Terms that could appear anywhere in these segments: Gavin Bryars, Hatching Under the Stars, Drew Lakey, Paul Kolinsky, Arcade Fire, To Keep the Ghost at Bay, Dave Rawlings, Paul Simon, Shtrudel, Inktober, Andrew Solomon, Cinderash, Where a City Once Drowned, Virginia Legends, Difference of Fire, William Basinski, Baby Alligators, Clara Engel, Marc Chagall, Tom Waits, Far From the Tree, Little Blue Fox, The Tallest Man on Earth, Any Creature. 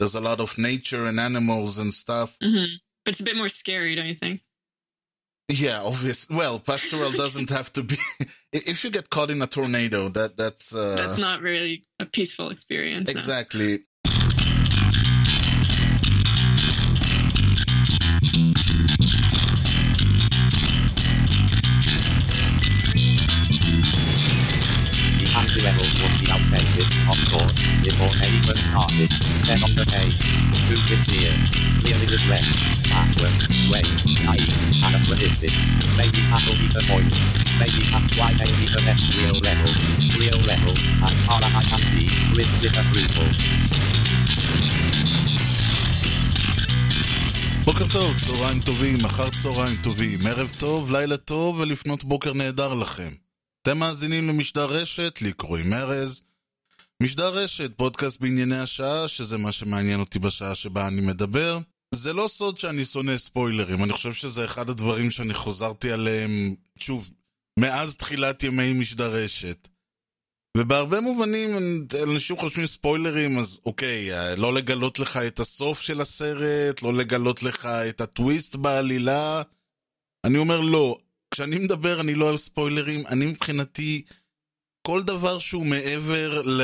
There's a lot of nature and animals and stuff. Mm-hmm. But it's a bit more scary, don't you think? Yeah, obviously. Well, pastoral doesn't have to be. If you get caught in a tornado, that's not really a peaceful experience. Exactly. No. Of course, before anyone started, then on the page, who is here, clearly regret, backward, wait, naive, anachronistic, maybe that'll be the point, maybe that's why they be the next real level, as far as I can see, with disapproval. בוקר טוב, צהריים טובים, אחר צהריים טובים, ערב טוב, לילה טוב, ולפנות בוקר נהדר לכם. אתם מאזינים למשדר רשת, לי קוראים ארז, משדר רשת, פודקאסט בענייני השעה, שזה מה שמעניין אותי בשעה שבה אני מדבר. זה לא סוד שאני שונא ספוילרים, אני חושב שזה אחד הדברים שאני חוזרתי עליהם, שוב, מאז תחילת ימי משדר רשת. ובהרבה מובנים, אנשים חושבים ספוילרים, אז אוקיי, לא לגלות לך את הסוף של הסרט, לא לגלות לך את הטוויסט בעלילה. אני אומר לא, כשאני מדבר אני לא על ספוילרים, אני מבחינתי... כל דבר שהוא מעבר ל...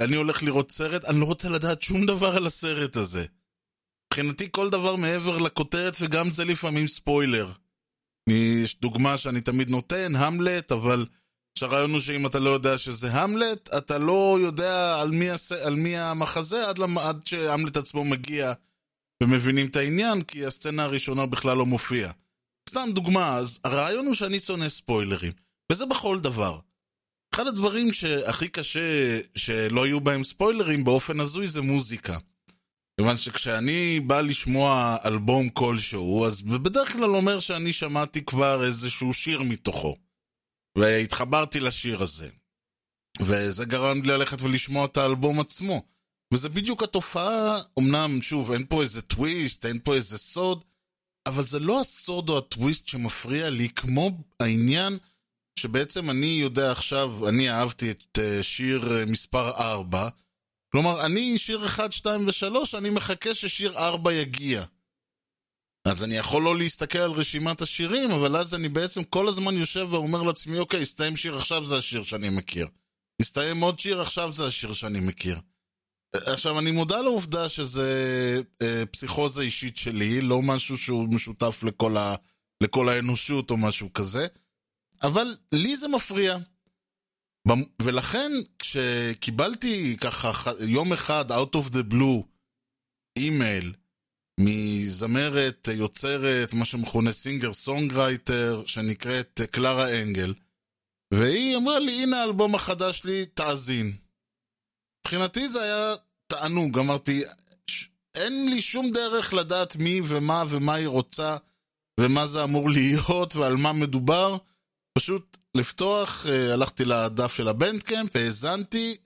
אני הולך לראות סרט, אני לא רוצה לדעת שום דבר על הסרט הזה. מבחינתי כל דבר מעבר לכותרת, וגם זה לפעמים ספוילר. יש דוגמה שאני תמיד נותן, המלט, אבל שהרעיון הוא שאם אתה לא יודע שזה המלט, אתה לא יודע על מי המחזה עד שהמלט עצמו מגיע ומבינים את העניין, כי הסצנה הראשונה בכלל לא מופיעה. סתם דוגמה, אז הרעיון הוא שאני שונא ספוילרים, וזה בכל דבר. אחד הדברים שהכי קשה שלא יהיו בהם ספוילרים באופן הזוי זה מוזיקה. כיוון שכשאני בא לשמוע אלבום כלשהו, אז בדרך כלל אומר שאני שמעתי כבר איזשהו שיר מתוכו, והתחברתי לשיר הזה. וזה גרם לי ללכת ולשמוע את האלבום עצמו. וזה בדיוק התופעה, אמנם שוב אין פה איזה טוויסט, אין פה איזה סוד, אבל זה לא הסוד או הטוויסט שמפריע לי כמו העניין... שבעצם אני יודע עכשיו, אני אהבתי את שיר מספר 4, כלומר, אני שיר 1, 2 ו3, אני מחכה ששיר 4 יגיע. אז אני יכול לא להסתכל על רשימת השירים, אבל אז אני בעצם כל הזמן יושב ואומר לעצמי, אוקיי, הסתיים שיר עכשיו זה השיר שאני מכיר. הסתיים עוד שיר עכשיו זה השיר שאני מכיר. עכשיו, אני מודע לעובדה שזה פסיכוזה אישית שלי, לא משהו שהוא משותף לכל האנושות או משהו כזה. אבל לי זה מפריע, ולכן כשקיבלתי ככה יום אחד out of the blue אימייל מזמרת יוצרת מה שמכונה סינגר סונגרייטר שנקראת קלרה אנגל, והיא אמרה לי הנה האלבום החדש שלי, תאזין. מבחינתי זה היה תענוג, אמרתי אין לי שום דרך לדעת מי ומה ומה היא רוצה ומה זה אמור להיות ועל מה מדובר, פשוט לפתוח, הלכתי לדף של הבנדקאמפ, האזנתי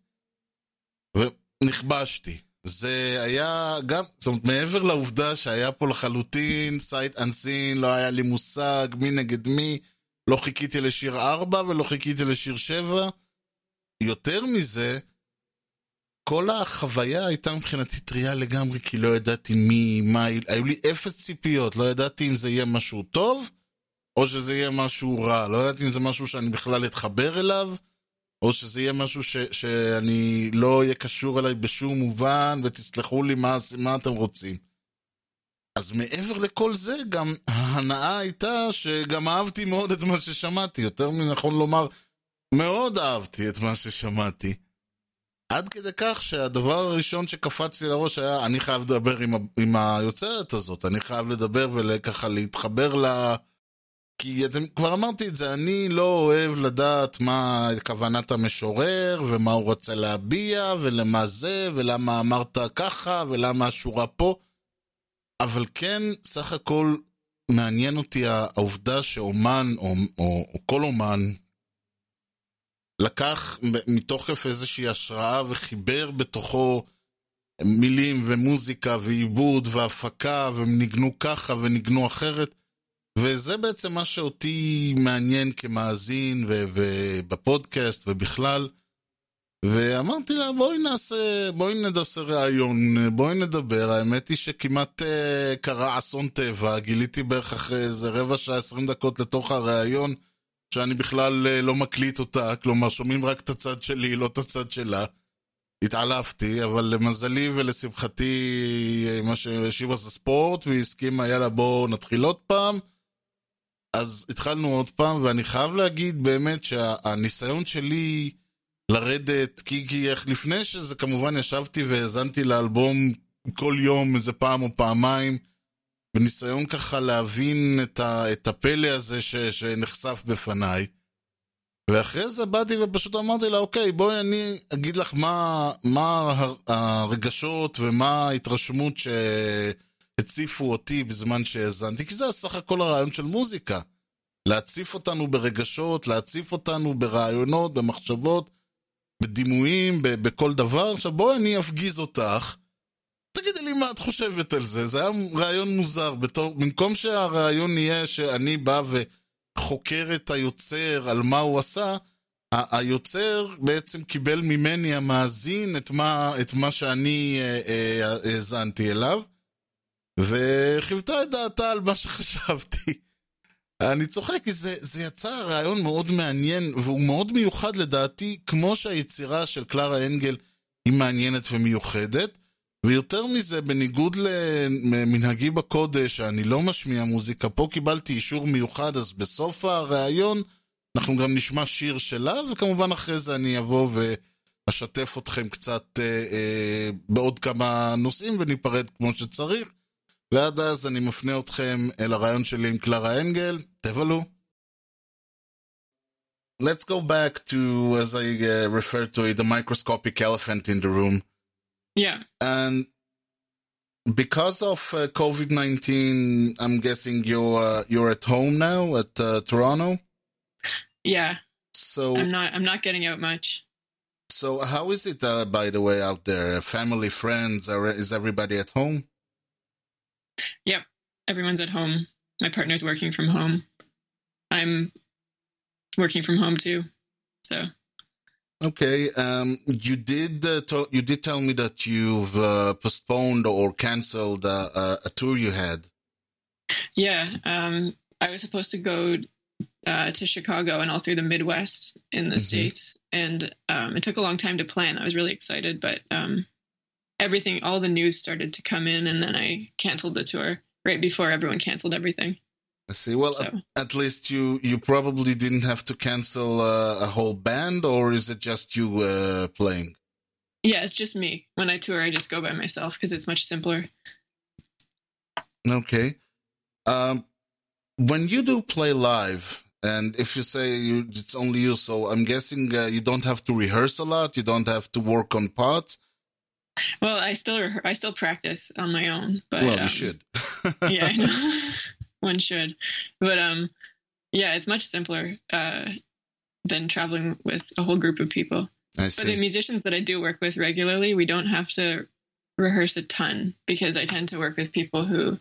ונכבשתי. זה היה גם, זאת אומרת, מעבר לעובדה שהיה פה לחלוטין, סייט אנסין, לא היה לי מושג, מי נגד מי, לא חיכיתי לשיר 4 ולא חיכיתי לשיר 7. יותר מזה, כל החוויה הייתה מבחינתי טריה לגמרי, כי לא ידעתי מי, מה, היו לי אפס ציפיות, לא ידעתי אם זה יהיה משהו טוב, או שזה יהיה משהו רע, לא יודעת אם זה משהו שאני בכלל אתחבר אליו, או שזה יהיה משהו שאני לא אהיה קשור אליי בשום מובן, ותסלחו לי מה אתם רוצים. אז מעבר לכל זה, גם ההנאה הייתה שגם אהבתי מאוד את מה ששמעתי, יותר מנכון לומר, מאוד אהבתי את מה ששמעתי. עד כדי כך שהדבר הראשון שקפצתי לראש היה, אני חייב לדבר עם היוצרת הזאת, אני חייב לדבר וככה להתחבר לה... כי אתם, כבר אמרתי את זה, אני לא אוהב לדעת מה כוונת המשורר, ומה הוא רוצה להביע, ולמה זה, ולמה אמרת ככה, ולמה השורה פה. אבל כן, סך הכל מעניין אותי העובדה שאומן, או כל אומן, לקח מתוקף איזושהי השראה, וחיבר בתוכו מילים ומוזיקה, ועיבוד והפקה, והם ניגנו ככה וניגנו אחרת. וזה בעצם מה שאותי מעניין כמאזין ובפודקאסט ובכלל, ואמרתי לה, בואי נעשה רעיון, בואי נדבר. האמת היא שכמעט קרה אסון טבע, גיליתי בערך אחרי איזה רבע שעה 20 דקות לתוך הרעיון, שאני בכלל לא מקליט אותה, כלומר שומעים רק את הצד שלי, לא את הצד שלה. התעלפתי, אבל למזלי ולשמחתי, מה שהשיבה זה ספורט, והיא הסכימה, יאללה בואו נתחיל עוד פעם. אז התחלנו עוד פעם, ואני חייב להגיד באמת שהניסיון שלי לרדת, כי איך לפני שזה כמובן ישבתי והזנתי לאלבום כל יום איזה פעם או פעמיים, בניסיון ככה להבין את הפלא הזה שנחשף בפניי. ואחרי זה באתי ופשוט אמרתי לה, אוקיי, בואי אני אגיד לך מה הרגשות ומה ההתרשמות שהציפו אותי בזמן שהזנתי, כי זה סך הכל הרעיון של מוזיקה. להציף אותנו ברגשות, להציף אותנו ברעיונות, במחשבות, בדימויים, בכל דבר. עכשיו בואי אני אפגיז אותך, תגידי לי מה את חושבת על זה. זה היה רעיון מוזר, במקום שהרעיון יהיה שאני בא וחוקר את היוצר על מה הוא עשה, היוצר בעצם קיבל ממני המאזין את מה שאני האזנתי אליו, וחיוותה את דעתה על מה שחשבתי. אני צוחק, כי זה יצא רעיון מאוד מעניין, והוא מאוד מיוחד לדעתי, כמו שהיצירה של קלרה אנגל היא מעניינת ומיוחדת, ויותר מזה, בניגוד למנהגי בקודש, אני לא משמיע מוזיקה, פה קיבלתי אישור מיוחד, אז בסוף הרעיון אנחנו גם נשמע שיר שלה, וכמובן אחרי זה אני אבוא ואשתף אתכם קצת בעוד כמה נושאים, וניפרד כמו שצריך, ועד אז אני מפנה אתכם אל הרעיון שלי עם קלרה אנגל, תבלו. Let's go back to, as I refer to it, the microscopic elephant in the room. Yeah. And because of COVID-19, I'm guessing you're at home now at Toronto? Yeah. So I'm not getting out much. So how is it by the way out there? Family, friends, is everybody at home? Yep, everyone's at home. My partner's working from home. I'm working from home too. So okay, you did tell me that you've postponed or canceled a tour you had. Yeah, I was supposed to go to Chicago and all through the Midwest in the States, and it took a long time to plan. I was really excited, but everything, all the news started to come in, and then I canceled the tour right before everyone canceled everything. I see. Well, so at least you probably didn't have to cancel a whole band, or is it just you playing? Yeah, it's just me. When I tour, I just go by myself because it's much simpler. Okay. When you do play live, and if you say it's only you, so I'm guessing you don't have to rehearse a lot, you don't have to work on parts. Well, I still practice on my own, but well, you should. Yeah, I know. One should, but yeah, it's much simpler than traveling with a whole group of people. I see. But the musicians that I do work with regularly, we don't have to rehearse a ton because I tend to work with people who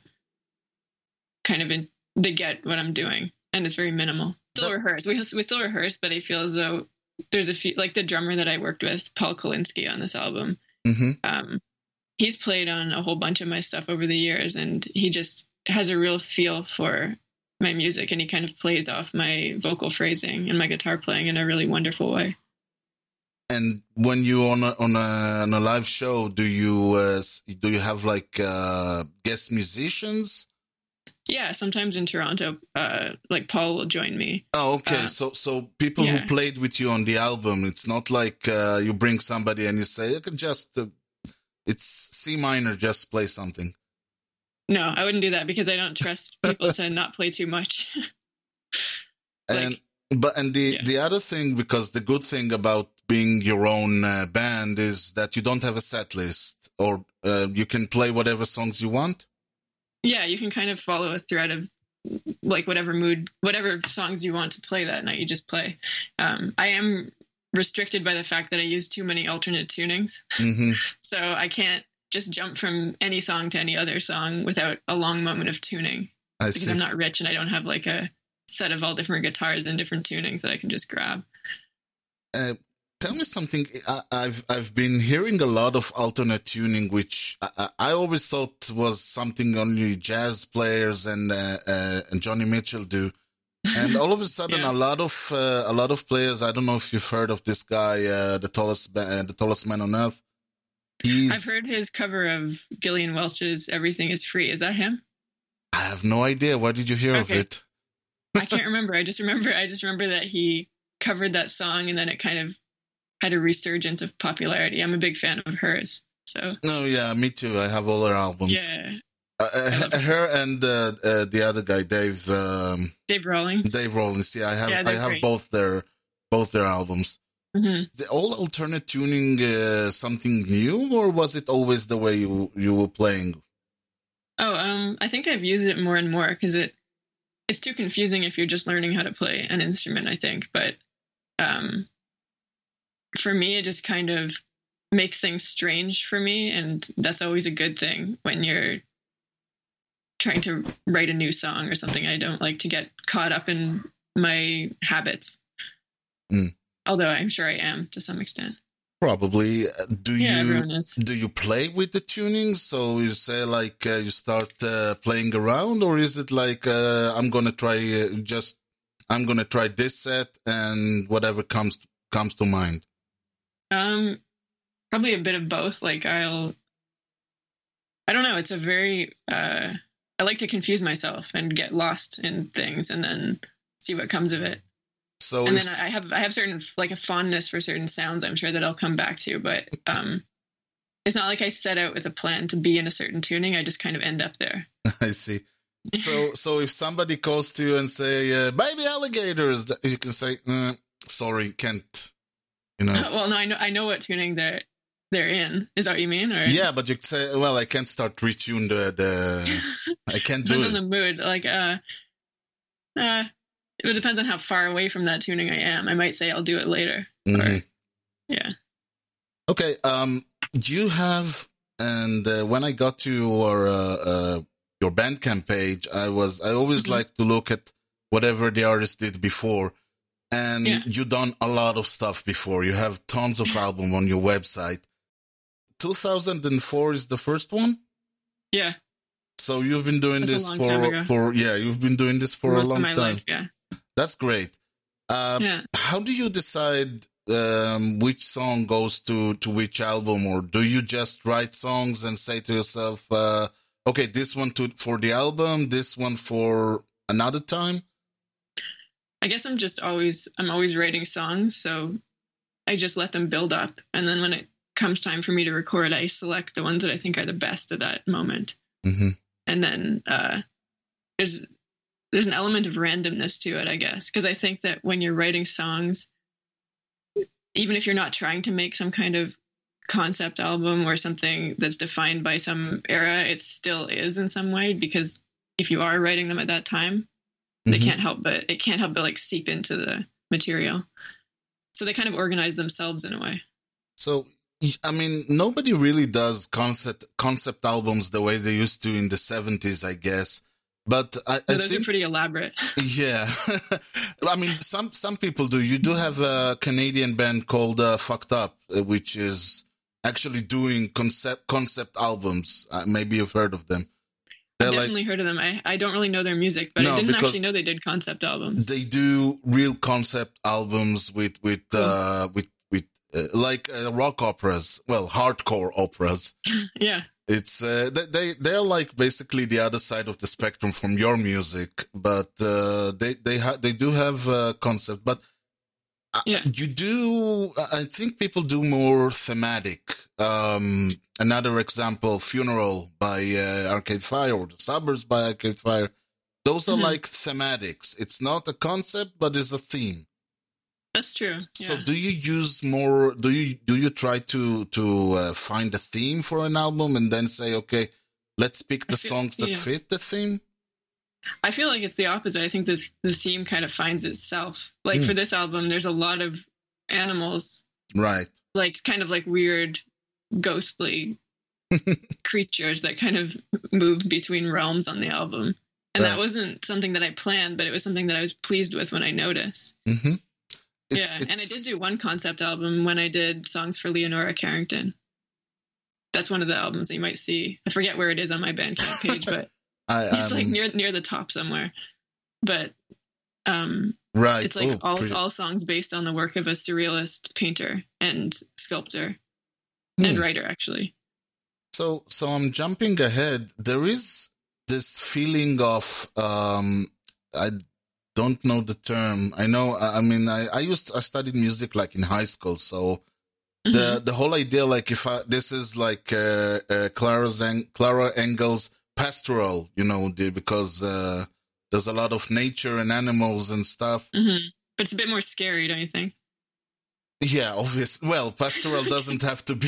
kind of they get what I'm doing, and it's very minimal. We still rehearse, but I feel as though there's a few, like the drummer that I worked with, Paul Kolinsky, on this album. Mm-hmm. He's played on a whole bunch of my stuff over the years, and he just has a real feel for my music, and he kind of plays off my vocal phrasing and my guitar playing in a really wonderful way. And when you on a live show, do you have like guest musicians? Yeah, sometimes in Toronto, like Paul will join me. Oh, okay. So people who played with you on the album, it's not like you bring somebody and you say, you can just it's C minor, just play something. No, I wouldn't do that because I don't trust people to not play too much. The other thing, because the good thing about being your own band is that you don't have a set list, or you can play whatever songs you want. Yeah, you can kind of follow a thread of like whatever mood, whatever songs you want to play that night, you just play. I am restricted by the fact that I use too many alternate tunings, so I can't just jump from any song to any other song without a long moment of tuning. I'm not rich and I don't have like a set of all different guitars and different tunings that I can just grab. Tell me something. I've been hearing a lot of alternate tuning, which I always thought was something only jazz players and Joni Mitchell do. And all of a sudden, yeah. a lot of players. I don't know if you've heard of this guy, the tallest man on earth. I've heard his cover of Gillian Welch's "Everything Is Free." Is that him? I have no idea. Why did you hear of it? I can't remember. I just remember that he covered that song, and then it kind of had a resurgence of popularity. I'm a big fan of hers. So. No, yeah, me too. I have all her albums. Yeah. Her and the other guy, Dave. Dave Rawlings. Dave Rawlings. Yeah, I have both their albums. Mm-hmm. The all alternate tuning something new, or was it always the way you were playing? Oh, I think I've used it more and more because it's too confusing if you're just learning how to play an instrument, I think. But for me, it just kind of makes things strange for me, and that's always a good thing when you're trying to write a new song or something. I don't like to get caught up in my habits. Mm. Although I'm sure I am to some extent. Probably. Do you play with the tuning? So you say like you start playing around, or is it like I'm gonna try this set and whatever comes to mind? Probably a bit of both. Like I don't know. It's a very I like to confuse myself and get lost in things, and then see what comes of it. So and then I have certain like a fondness for certain sounds, I'm sure that I'll come back to, but it's not like I set out with a plan to be in a certain tuning. I just kind of end up there. I see. So if somebody calls to you and say, "Baby Alligators," you can say, "Sorry, can't." You know. Well, no, I know what tuning they're in. Is that what you mean? Or yeah, but you could say, "Well, I can't start retune the I can't do it." Depends on the mood, like it depends on how far away from that tuning I am. I might say I'll do it later. Mm-hmm. Or, yeah. Okay. You have, and when I got to your Bandcamp page, I always mm-hmm. like to look at whatever the artist did before. And you've done a lot of stuff before. You have tons of albums on your website. 2004 is the first one? Yeah. So you've been doing this for most a long of my time. Life, yeah. That's great. How do you decide which song goes to which album? Or do you just write songs and say to yourself, okay, this one for the album, this one for another time? I guess I'm always writing songs, so I just let them build up. And then when it comes time for me to record, I select the ones that I think are the best at that moment. Mm-hmm. And then there's an element of randomness to it, I guess, because I think that when you're writing songs, even if you're not trying to make some kind of concept album or something that's defined by some era, it still is in some way, because if you are writing them at that time, mm-hmm. it can't help but like seep into the material. So they kind of organize themselves in a way. So I mean, nobody really does concept albums the way they used to in the 70s, I guess. But those are pretty elaborate. Yeah. I mean, some people do. You do have a Canadian band called Fucked Up, which is actually doing concept albums. Maybe you've heard of them. I've definitely heard of them. I don't really know their music, but I didn't actually know they did concept albums. They do real concept albums with rock operas, well, hardcore operas. Yeah, it's they're like basically the other side of the spectrum from your music, but they do have a concept. But I think people do more thematic. Another example, "Funeral" by Arcade Fire, or "The Suburbs" by Arcade Fire. Those are mm-hmm. like thematics. It's not a concept, but it's a theme. That's true. Yeah. So do you use more? Do you try to find a theme for an album and then say, okay, let's pick the songs that fit the theme? I feel like it's the opposite. I think that the theme kind of finds itself. Like for this album, there's a lot of animals, right? Like kind of like weird, ghostly creatures that kind of move between realms on the album. And that wasn't something that I planned, but it was something that I was pleased with when I noticed. Mm-hmm. And I did do one concept album when I did Songs for Leonora Carrington. That's one of the albums that you might see. I forget where it is on my Bandcamp page, but it's like near the top somewhere. But right, it's like all songs based on the work of a surrealist painter and sculptor and writer, actually. So I'm jumping ahead. There is this feeling of I don't know the term. I know. I mean, I studied music like in high school, so. Mm-hmm. The whole idea, like, this is like Clara Engel's pastoral, you know, because there's a lot of nature and animals and stuff. Mm-hmm. But it's a bit more scary, don't you think? Yeah, obviously. Well, pastoral doesn't have to be.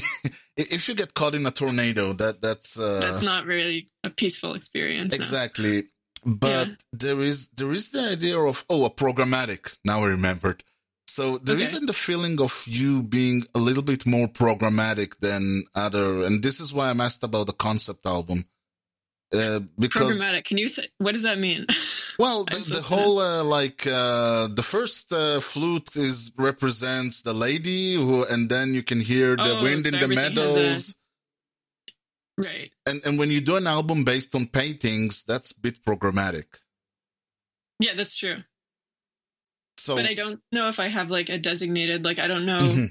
If you get caught in a tornado, that's not really a peaceful experience. Exactly. No. But there is the idea of a programmatic. Now I remembered. So there isn't the feeling of you being a little bit more programmatic than other, and this is why I'm asked about the concept album. Because programmatic, can you say what does that mean? Well, the whole the first flute represents the lady, who, and then you can hear the wind in the meadows. Right. And when you do an album based on paintings, that's a bit programmatic. Yeah, that's true. So, but I don't know if I have like a designated, like, I don't know. Mm-hmm.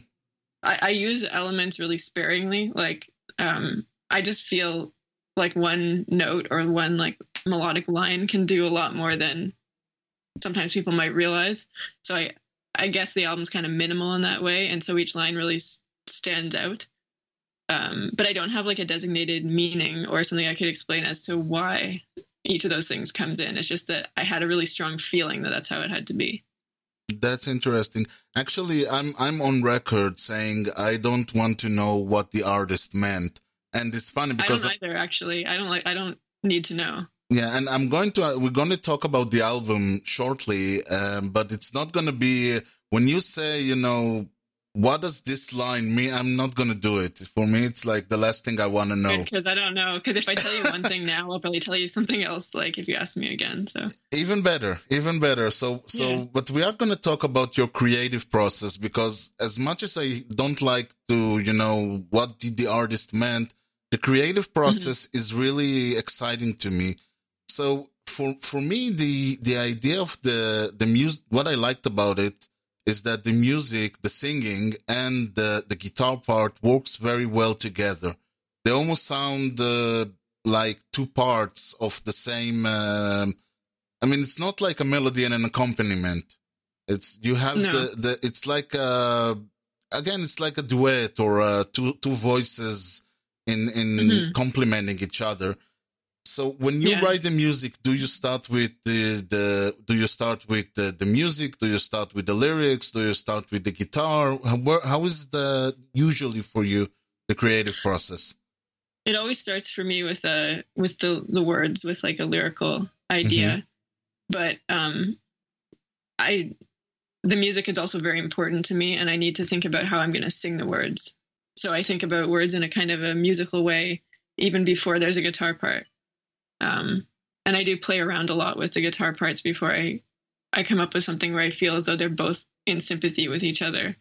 I use elements really sparingly. Like, I just feel like one note or one like melodic line can do a lot more than sometimes people might realize. So I guess the album's kind of minimal in that way. And so each line really stands out. But I don't have like a designated meaning or something I could explain as to why each of those things comes in. It's just that I had a really strong feeling that that's how it had to be. That's interesting. Actually, I'm on record saying I don't want to know what the artist meant, and it's funny because I don't either. Actually, I don't need to know. Yeah, and we're going to talk about the album shortly, but it's not going to be when you say, you know, what does this line mean? I'm not going to do it. For me, it's like the last thing I want to know. Because I don't know. Because if I tell you one thing now, I'll probably tell you something else, like if you ask me again. So Even better. So, but we are going to talk about your creative process, because as much as I don't like to, you know, what did the artist meant, the creative process is really exciting to me. So for me, the idea of the music, what I liked about it, is that the music, the singing, and the guitar part works very well together. They almost sound like two parts of the same. I mean, it's not like a melody and an accompaniment. It's like it's like a duet or two voices in complementing each other. So when you write the music, do you start with the music? Do you start with the lyrics? Do you start with the guitar? How is usually for you the creative process? It always starts for me with the words, with like a lyrical idea. Mm-hmm. But the music is also very important to me, and I need to think about how I'm going to sing the words. So I think about words in a kind of a musical way even before there's a guitar part. And I do play around a lot with the guitar parts before I come up with something where I feel as though they're both in sympathy with each other.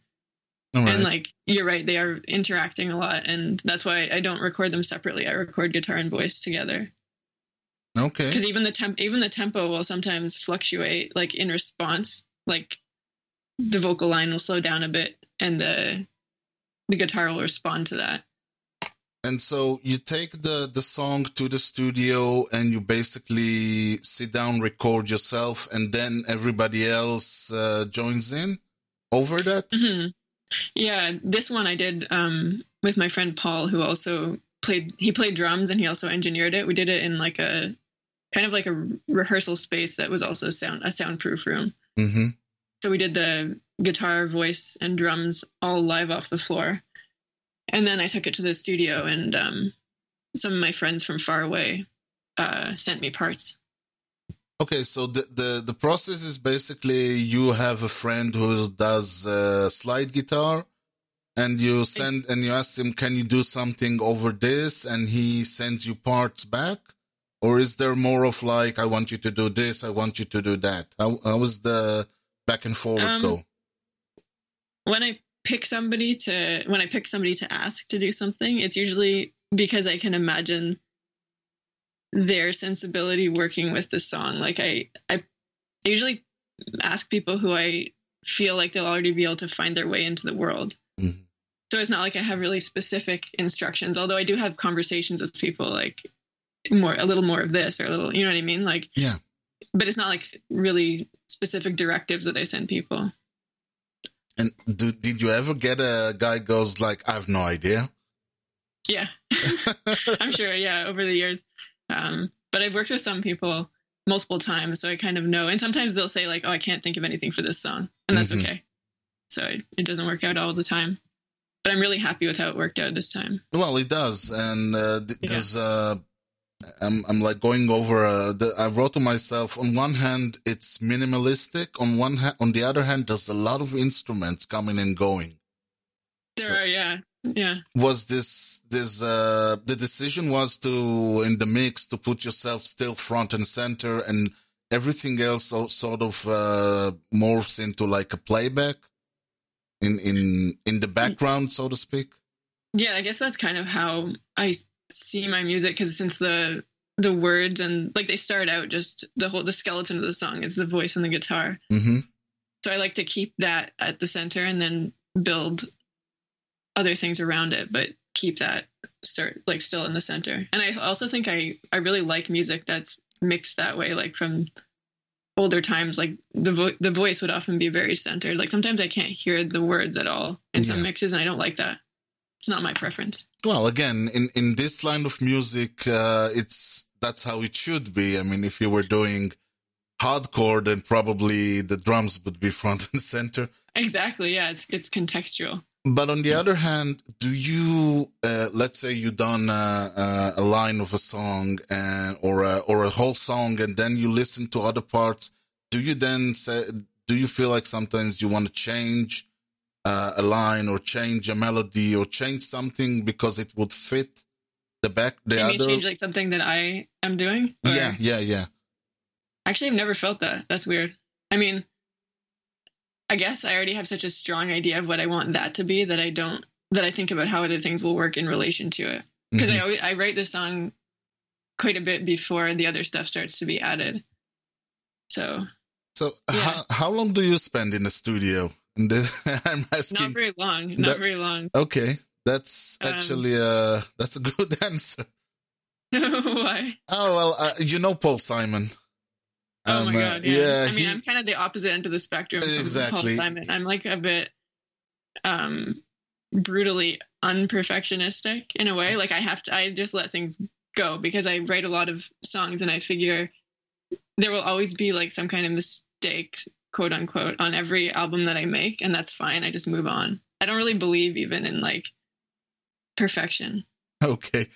All right. And like, you're right, they are interacting a lot. And that's why I don't record them separately. I record guitar and voice together. Okay. Because even the tempo will sometimes fluctuate, like in response, like the vocal line will slow down a bit and the guitar will respond to that. And so you take the song to the studio and you basically sit down, record yourself, and then everybody else joins in over that? Mm-hmm. Yeah, this one I did with my friend Paul, who also played drums and he also engineered it. We did it in like a kind of like a rehearsal space that was also a soundproof room. Mm-hmm. So we did the guitar, voice, and drums all live off the floor. And then I took it to the studio, and some of my friends from far away sent me parts. Okay, so the process is basically you have a friend who does slide guitar, and you ask him, can you do something over this? And he sends you parts back? Or is there more of like, I want you to do this, I want you to do that? How does the back and forward go? when I pick somebody to ask to do something, it's usually because I can imagine their sensibility working with the song. Like I usually ask people who I feel like they'll already be able to find their way into the world. Mm-hmm. So it's not like I have really specific instructions, although I do have conversations with people like a little more of this or a little, you know what I mean? Like, yeah, but it's not like really specific directives that I send people. And did you ever get a guy goes like, I have no idea? Yeah, I'm sure. Yeah. Over the years. But I've worked with some people multiple times, so I kind of know. And sometimes they'll say like, oh, I can't think of anything for this song. And that's mm-hmm. okay. So it doesn't work out all the time. But I'm really happy with how it worked out this time. Well, it does. And there's... I'm like going over. I wrote to myself. On one hand, it's minimalistic. On the other hand, there's a lot of instruments coming and going. There are, yeah, yeah. Was this the decision was to in the mix to put yourself still front and center, and everything else sort of morphs into like a playback in the background, so to speak. Yeah, I guess that's kind of how I see my music, because since the words and like they start out just the skeleton of the song is the voice and the guitar. Mm-hmm. So I like to keep that at the center and then build other things around it, but keep that start like still in the center. And I also think I really like music that's mixed that way. Like from older times, like the voice would often be very centered. Like sometimes I can't hear the words at all in some mixes, and I don't like that. It's not my preference. Well, again, in this line of music, that's how it should be. I mean, if you were doing hardcore, then probably the drums would be front and center. Exactly. Yeah, it's contextual. But on the other hand, do you let's say you done a line of a song and or a whole song, and then you listen to other parts? Do you then say? Do you feel like sometimes you want to change a line or change a melody or change something because it would fit the other? Change like something that I am doing? Or... Yeah. Actually, I've never felt that. That's weird. I mean, I guess I already have such a strong idea of what I want that to be that I think about how other things will work in relation to it. Because mm-hmm. I write this song quite a bit before the other stuff starts to be added. So yeah. How long do you spend in the studio? I'm asking. Not very long. Okay, that's actually that's a good answer. Why? Oh well, you know Paul Simon. Oh my God! Yeah. I mean, I'm kind of the opposite end of the spectrum. Exactly. From Paul Simon. I'm like a bit brutally unperfectionistic in a way. Like I just let things go because I write a lot of songs, and I figure there will always be like some kind of mistakes, quote unquote, on every album that I make, and that's fine. I just move on. I don't really believe even in like perfection. Okay.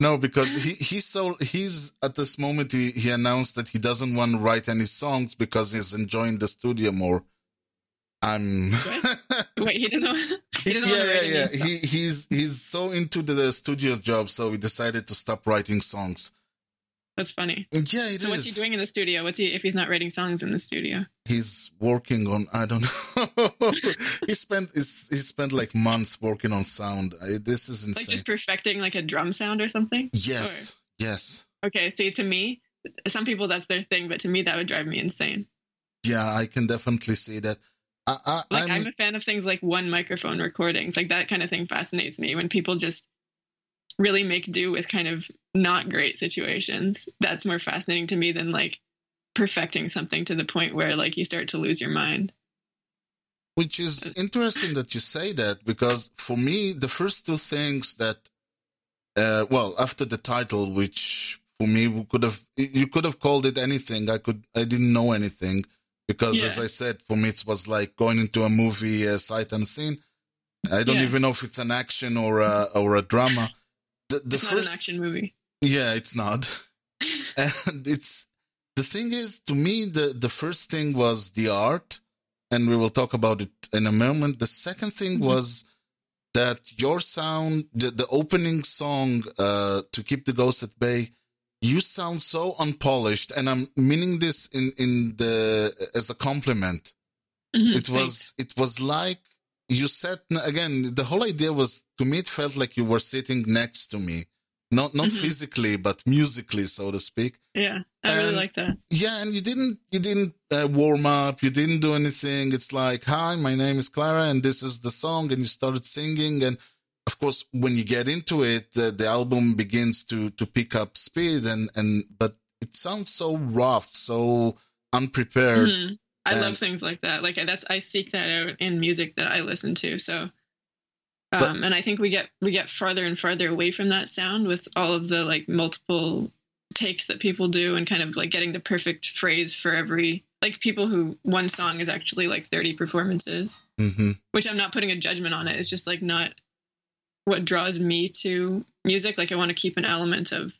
No, because he's at this moment he announced that he doesn't want to write any songs because he's enjoying the studio more. Wait, he doesn't want to write any songs. He's so into the studio job, so he decided to stop writing songs. That's funny. Yeah, it is. So what's he doing in the studio? If he's not writing songs in the studio? He's working on, I don't know. he spent like months working on sound. This is insane. Like just perfecting like a drum sound or something? Yes. Or... Yes. Okay, see, to me, some people that's their thing, but to me that would drive me insane. Yeah, I can definitely see that. I'm a fan of things like one microphone recordings. Like that kind of thing fascinates me when people just really make do with kind of not great situations. That's more fascinating to me than like perfecting something to the point where like you start to lose your mind. Which is interesting that you say that, because for me, the first two things that, after the title, which for me you could have called it anything. I didn't know anything because as I said, for me, it was like going into a movie, sight unseen. I don't even know if it's an action or a drama. It's not an action movie. Yeah, it's not. And the thing is, to me, the first thing was the art, and we will talk about it in a moment. The second thing was that your sound, the opening song, To Keep the Ghost at Bay, you sound so unpolished, and I'm meaning this as a compliment. Mm-hmm, it was like you sat, again, the whole idea was, to me, it felt like you were sitting next to me. Not mm-hmm. physically, but musically, so to speak. Yeah, I really like that. Yeah, and you didn't warm up, you didn't do anything. It's like, hi, my name is Clara, and this is the song, and you started singing. And, of course, when you get into it, the album begins to pick up speed, but it sounds so rough, so unprepared. Mm-hmm. I love things like that. Like I seek that out in music that I listen to. So, and I think we get farther and farther away from that sound with all of the like multiple takes that people do, and kind of like getting the perfect phrase for every, like, people who one song is actually like 30 performances, mm-hmm. which I'm not putting a judgment on it. It's just like not what draws me to music. Like I want to keep an element of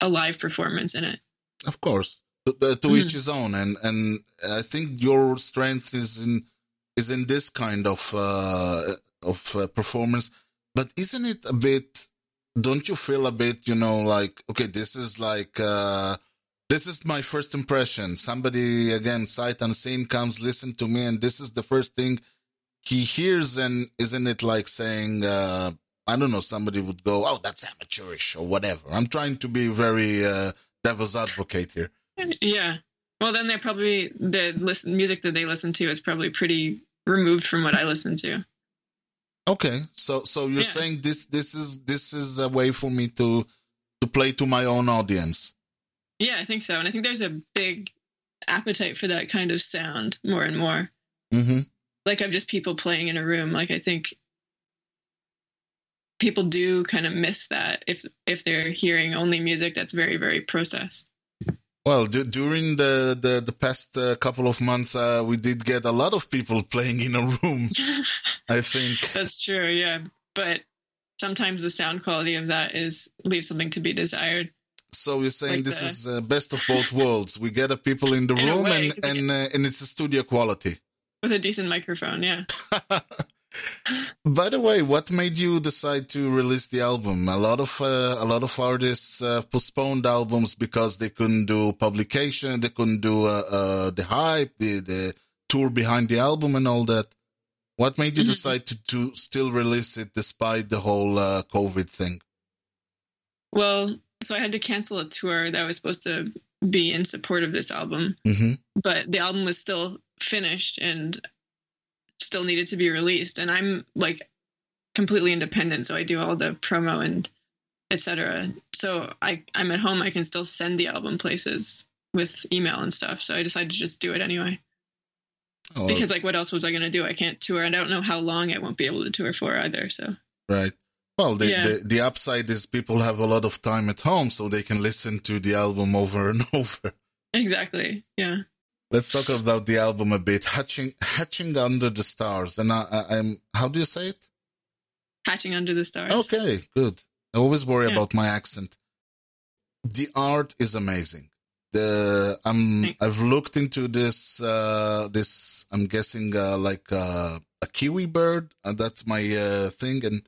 a live performance in it. Of course. To each his own, and I think your strength is in this kind of performance. But isn't it a bit? Don't you feel a bit? You know, like, okay, this is like this is my first impression. Somebody, again, sight unseen, comes listen to me, and this is the first thing he hears. And isn't it like saying, I don't know? Somebody would go, "Oh, that's amateurish" or whatever. I'm trying to be very devil's advocate here. Yeah. Well, then they're probably music that they listen to is probably pretty removed from what I listen to. Okay. So you're saying this is a way for me to play to my own audience. Yeah, I think so. And I think there's a big appetite for that kind of sound more and more. Mm-hmm. Like of just people playing in a room. Like I think people do kind of miss that if they're hearing only music that's very, very processed. Well, during the past couple of months, we did get a lot of people playing in a room, I think. That's true, yeah. But sometimes the sound quality of that leaves something to be desired. So you're saying like this is best of both worlds. We get people in the room and it's a studio quality. With a decent microphone, yeah. By the way, what made you decide to release the album? A lot of artists postponed albums because they couldn't do publication, they couldn't do the hype, the tour behind the album, and all that. What made you decide to still release it despite the whole COVID thing? Well, so I had to cancel a tour that was supposed to be in support of this album, but the album was still finished and still needed to be released, and I'm like completely independent, so I do all the promo and etc. So I'm at home, I can still send the album places with email and stuff, so I decided to just do it anyway. Oh. Because like what else was I going to do? I can't tour, and I don't know how long I won't be able to tour for either, so. Right. Well, the upside is people have a lot of time at home, so they can listen to the album over and over. Exactly, yeah. Let's talk about the album a bit. Hatching Under the Stars. And I'm. How do you say it? Hatching Under the Stars. Okay, good. I always worry about my accent. The art is amazing. I've looked into this. This I'm guessing like a kiwi bird. That's my thing. And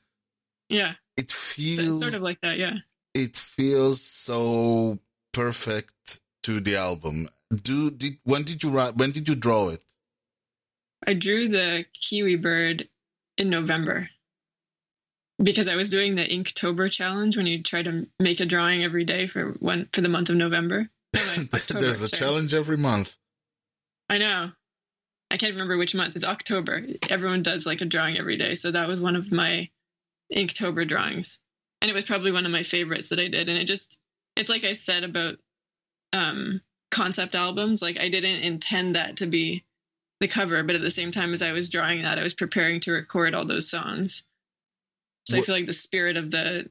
yeah, it feels sort of like that. Yeah, it feels so perfect to the album. When did you draw it? I drew the kiwi bird in November because I was doing the Inktober challenge when you try to make a drawing every day for the month of November. There's a challenge every month. I know. I can't remember which month. It's October. Everyone does like a drawing every day, so that was one of my Inktober drawings, and it was probably one of my favorites that I did. And it's like I said about concept albums, like I didn't intend that to be the cover, but at the same time as I was drawing that, I was preparing to record all those songs. So I feel like the spirit of the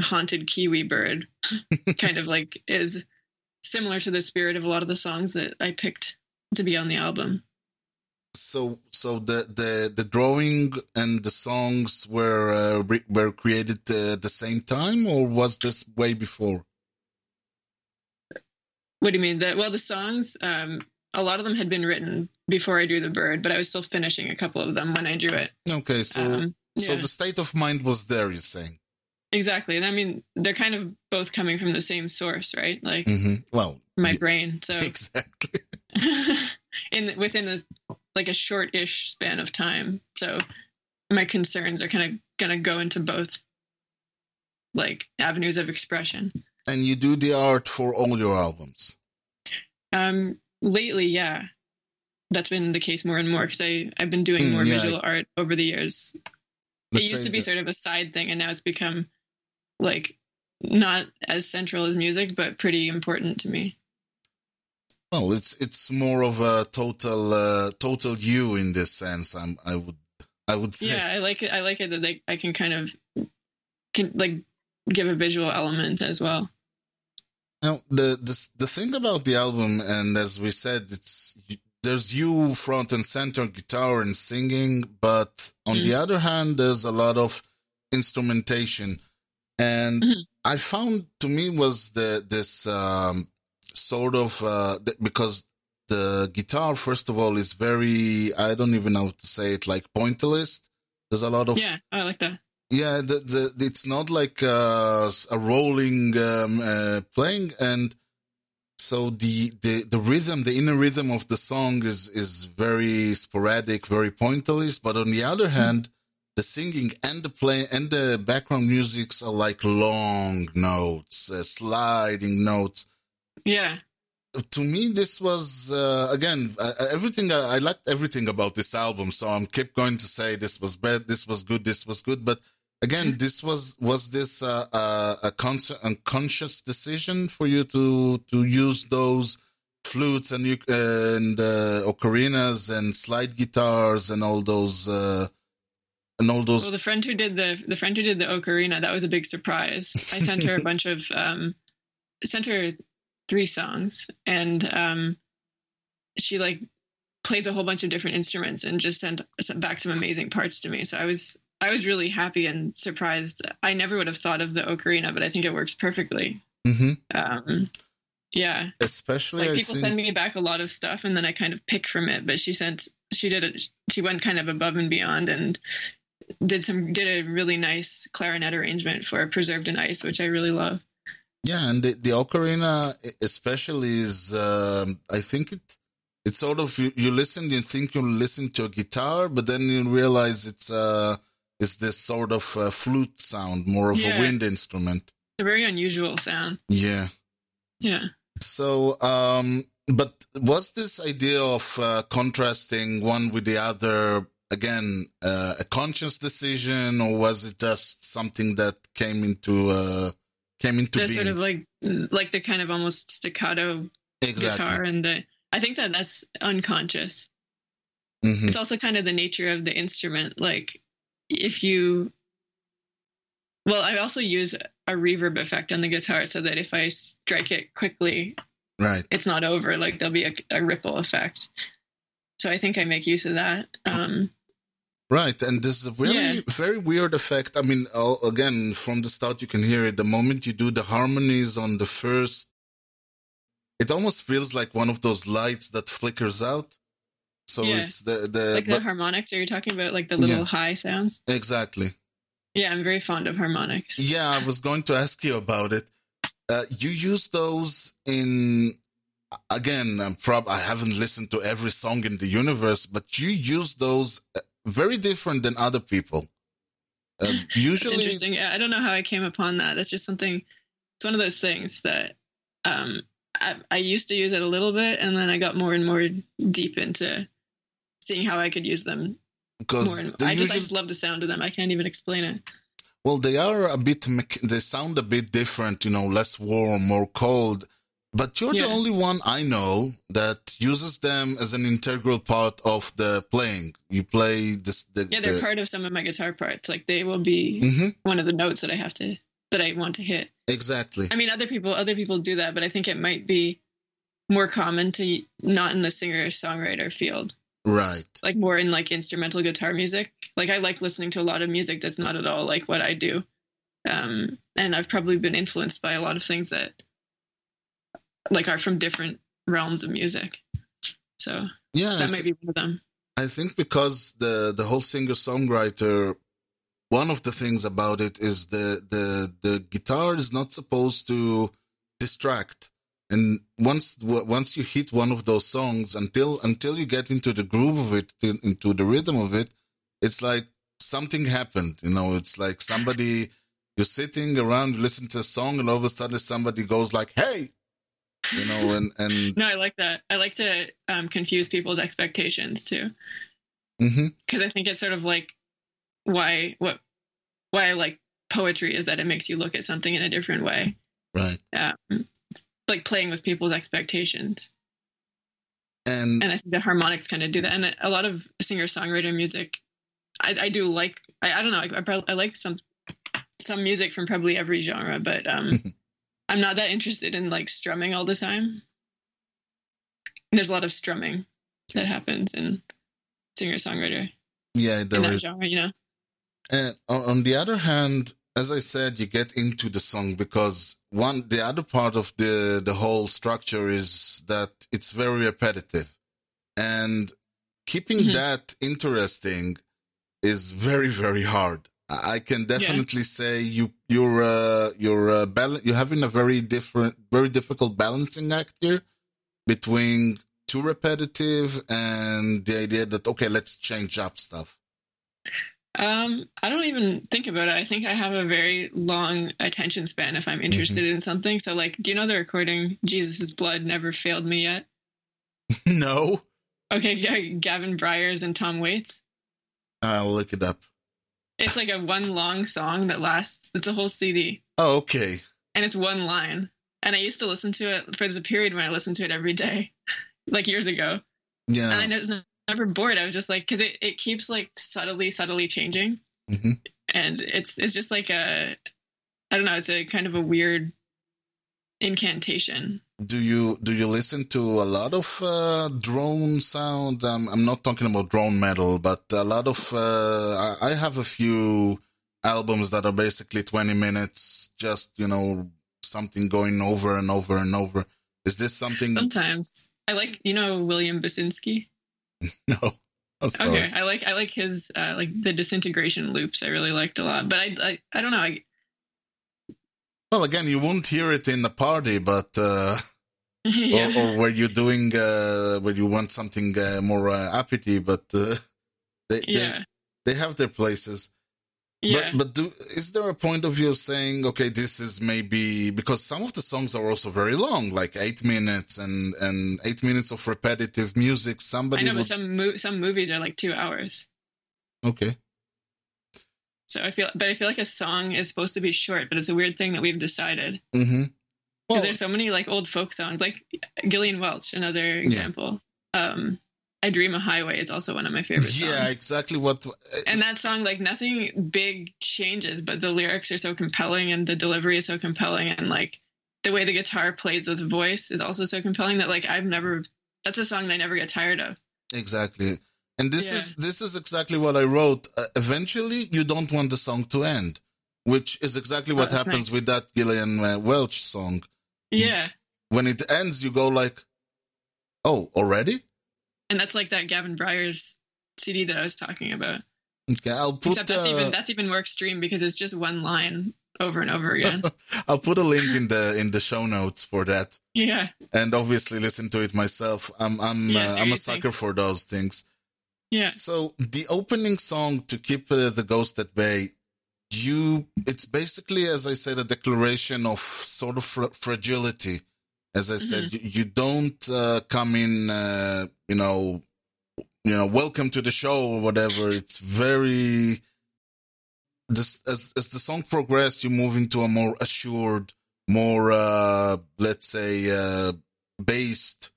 haunted kiwi bird kind of like is similar to the spirit of a lot of the songs that I picked to be on the album. So the drawing and the songs were created at the same time, or was this way before? What do you mean? Well, the songs, a lot of them had been written before I drew the bird, but I was still finishing a couple of them when I drew it. Okay, so the state of mind was there, you're saying? Exactly. And I mean, they're kind of both coming from the same source, right? Like, my brain. So exactly. Within like a short-ish span of time. So my concerns are kind of going to go into both, like, avenues of expression. And you do the art for all your albums? Lately, yeah. That's been the case more and more, because I've been doing more visual art over the years. It used to be sort of a side thing, and now it's become, like, not as central as music, but pretty important to me. Well, it's more of a total you in this sense. I would say. Yeah, I like it that I can kind of give a visual element as well. Now, the thing about the album, and as we said, there's you front and center, guitar and singing, but on the other hand, there's a lot of instrumentation. And I found, to me, was because the guitar, first of all, is very, I don't even know how to say it, like pointillist. There's a lot of... Yeah, I like that. Yeah, it's not like a rolling playing, and so the rhythm, the inner rhythm of the song is very sporadic, very pointillist. But on the other hand, the singing and the play and the background musics are like long notes, sliding notes. Yeah. To me, this was, again, everything. I liked everything about this album, so I'm keep going to say this was bad, this was good. But again, this was this unconscious decision for you to use those flutes and ocarinas and slide guitars and all those Well, the friend who did the ocarina, that was a big surprise. I sent her a bunch of three songs, and she plays a whole bunch of different instruments and just sent back some amazing parts to me. So I was really happy and surprised. I never would have thought of the ocarina, but I think it works perfectly. Mm-hmm. Yeah, especially people send me back a lot of stuff, and then I kind of pick from it. But she went kind of above and beyond and did a really nice clarinet arrangement for Preserve in Ice, which I really love. Yeah, and the ocarina especially is, I think it's sort of, you think you listen to a guitar, but then you realize it's this sort of flute sound, more of a wind instrument. It's a very unusual sound. Yeah. Yeah. So, but was this idea of contrasting one with the other, again, a conscious decision, or was it just something that came into... Came into being. Sort of like the kind of almost staccato guitar, and I think that's unconscious. Mm-hmm. It's also kind of the nature of the instrument. Like I also use a reverb effect on the guitar so that if I strike it quickly, right, it's not over. Like there'll be a ripple effect. So I think I make use of that. Right, and this is a very, very weird effect. I mean, again, from the start you can hear it. The moment you do the harmonies on the first, it almost feels like one of those lights that flickers out. So it's the harmonics. Are you talking about like the little high sounds? Exactly. Yeah, I'm very fond of harmonics. Yeah, I was going to ask you about it. You use those in... Again, I haven't listened to every song in the universe, but you use those... Very different than other people. Usually, that's interesting. I don't know how I came upon that. That's just something. It's one of those things that I used to use it a little bit, and then I got more and more deep into seeing how I could use them. Because I just love the sound of them. I can't even explain it. Well, they are a bit. They sound a bit different. You know, less warm, more cold. But you're the only one I know that uses them as an integral part of the playing. You play this. They're part of some of my guitar parts. Like they will be one of the notes that I have to, that I want to hit. Exactly. I mean, other people do that, but I think it might be more common to not in the singer-songwriter field. Right. Like more in like instrumental guitar music. Like I like listening to a lot of music that's not at all like what I do. And I've probably been influenced by a lot of things that. Like are from different realms of music, so that might be one of them. I think because the whole singer-songwriter, one of the things about it is the guitar is not supposed to distract. And once you hit one of those songs, until you get into the groove of it, into the rhythm of it, it's like something happened. You know, it's like somebody, you're sitting around, listening to a song, and all of a sudden somebody goes like, hey, you know, and... No, I like that. I like to confuse people's expectations, too. Because I think it's sort of like why I like poetry is that it makes you look at something in a different way. Right. It's like playing with people's expectations. And I think the harmonics kind of do that. And a lot of singer-songwriter music, I do like, I don't know, I like some music from probably every genre, but I'm not that interested in like strumming all the time. There's a lot of strumming that happens in singer-songwriter. Yeah, there is. In that genre, you know? And on the other hand, as I said, you get into the song because the other part of the whole structure is that it's very repetitive, and keeping that interesting is very, very hard. I can definitely say you're having a very difficult balancing act here between too repetitive and the idea that okay, let's change up stuff. I don't even think about it. I think I have a very long attention span if I'm interested in something. So, like, do you know the recording, Jesus' Blood Never Failed Me Yet? No. Okay, Gavin Bryars and Tom Waits. I'll look it up. It's like a one long song that lasts. It's a whole CD. Oh, okay. And it's one line. And I used to listen to it. There's a period when I listened to it every day, like years ago. Yeah. And I know it's not. Never bored. I was just like, because it keeps like subtly changing, and it's just like a, I don't know, it's a kind of a weird incantation. Do you listen to a lot of drone sound? I'm not talking about drone metal, but a lot of I have a few albums that are basically 20 minutes, just you know, something going over and over and over. Is this something? Sometimes I like, you know, William Basinski. No. Oh, okay. I like his like the disintegration loops. I really liked a lot, but I don't know. Well, again, you won't hear it in the party, but yeah. or where you're doing where you want something more uppity, but they have their places. Yeah. But is there a point of view saying, okay, this is maybe because some of the songs are also very long, like 8 minutes and 8 minutes of repetitive music. Somebody, I know, but some movies are like 2 hours. Okay. So I feel like a song is supposed to be short, but it's a weird thing that we've decided. Mm-hmm. Because there's so many like old folk songs, like Gillian Welch, another example. Yeah. I Dream a Highway is also one of my favorite songs. Yeah, exactly what... And that song, like, nothing big changes, but the lyrics are so compelling and the delivery is so compelling, and, like, the way the guitar plays with voice is also so compelling that, like, I've never... That's a song that I never get tired of. Exactly. And this is exactly what I wrote. Eventually, you don't want the song to end, which is exactly what happens with that Gillian Welch song. Yeah. When it ends, you go like, oh, already? And that's like that Gavin Bryars CD that I was talking about. Okay, I'll put... Except that's even more extreme because it's just one line over and over again. I'll put a link in the show notes for that. Yeah. And obviously listen to it myself. I'm a sucker for those things. Yeah. So the opening song, To Keep the Ghost at Bay, it's basically, as I said, a declaration of sort of fragility. As I said, you don't come in, you know, welcome to the show or whatever. It's very, as the song progresses, you move into a more assured, more, let's say, based.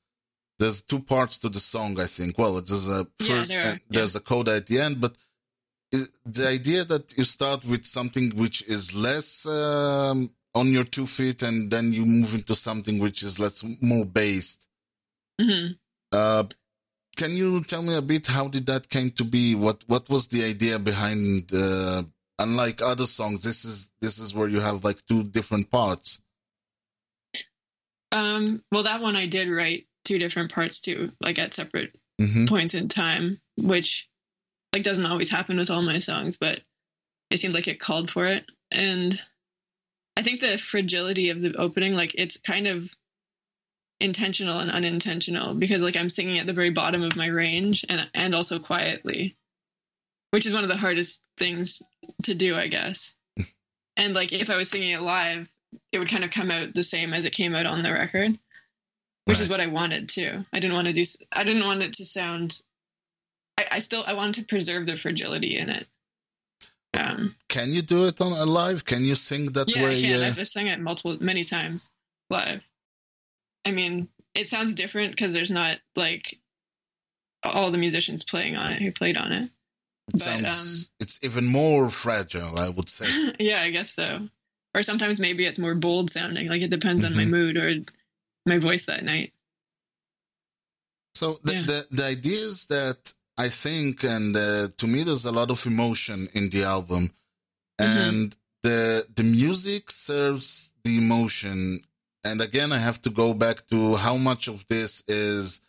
There's two parts to the song, I think. Well, there's a first, there's a coda at the end, but the idea that you start with something which is less... on your 2 feet, and then you move into something which is less, more based. Mm-hmm. Can you tell me a bit how did that came to be? What was the idea behind? Unlike other songs, this is where you have like two different parts. Well, that one I did write two different parts too, like at separate points in time, which like doesn't always happen with all my songs, but it seemed like it called for it. And I think the fragility of the opening, like, it's kind of intentional and unintentional because, like, I'm singing at the very bottom of my range and also quietly. which is one of the hardest things to do, I guess. And like if I was singing it live, it would kind of come out the same as it came out on the record, which right. is what I wanted too. I didn't want it to sound. I wanted to preserve the fragility in it. Can you do it on a live? Can you sing that way? Yeah, I can. I've just sung it many times live. I mean, it sounds different because there's not like all the musicians playing on it who played on it. It's even more fragile, I would say. Yeah, I guess so. Or sometimes maybe it's more bold sounding. Like it depends on my mood or my voice that night. So the idea is that I think, and to me, there's a lot of emotion in the album, and the music serves the emotion. And again, I have to go back to how much of this is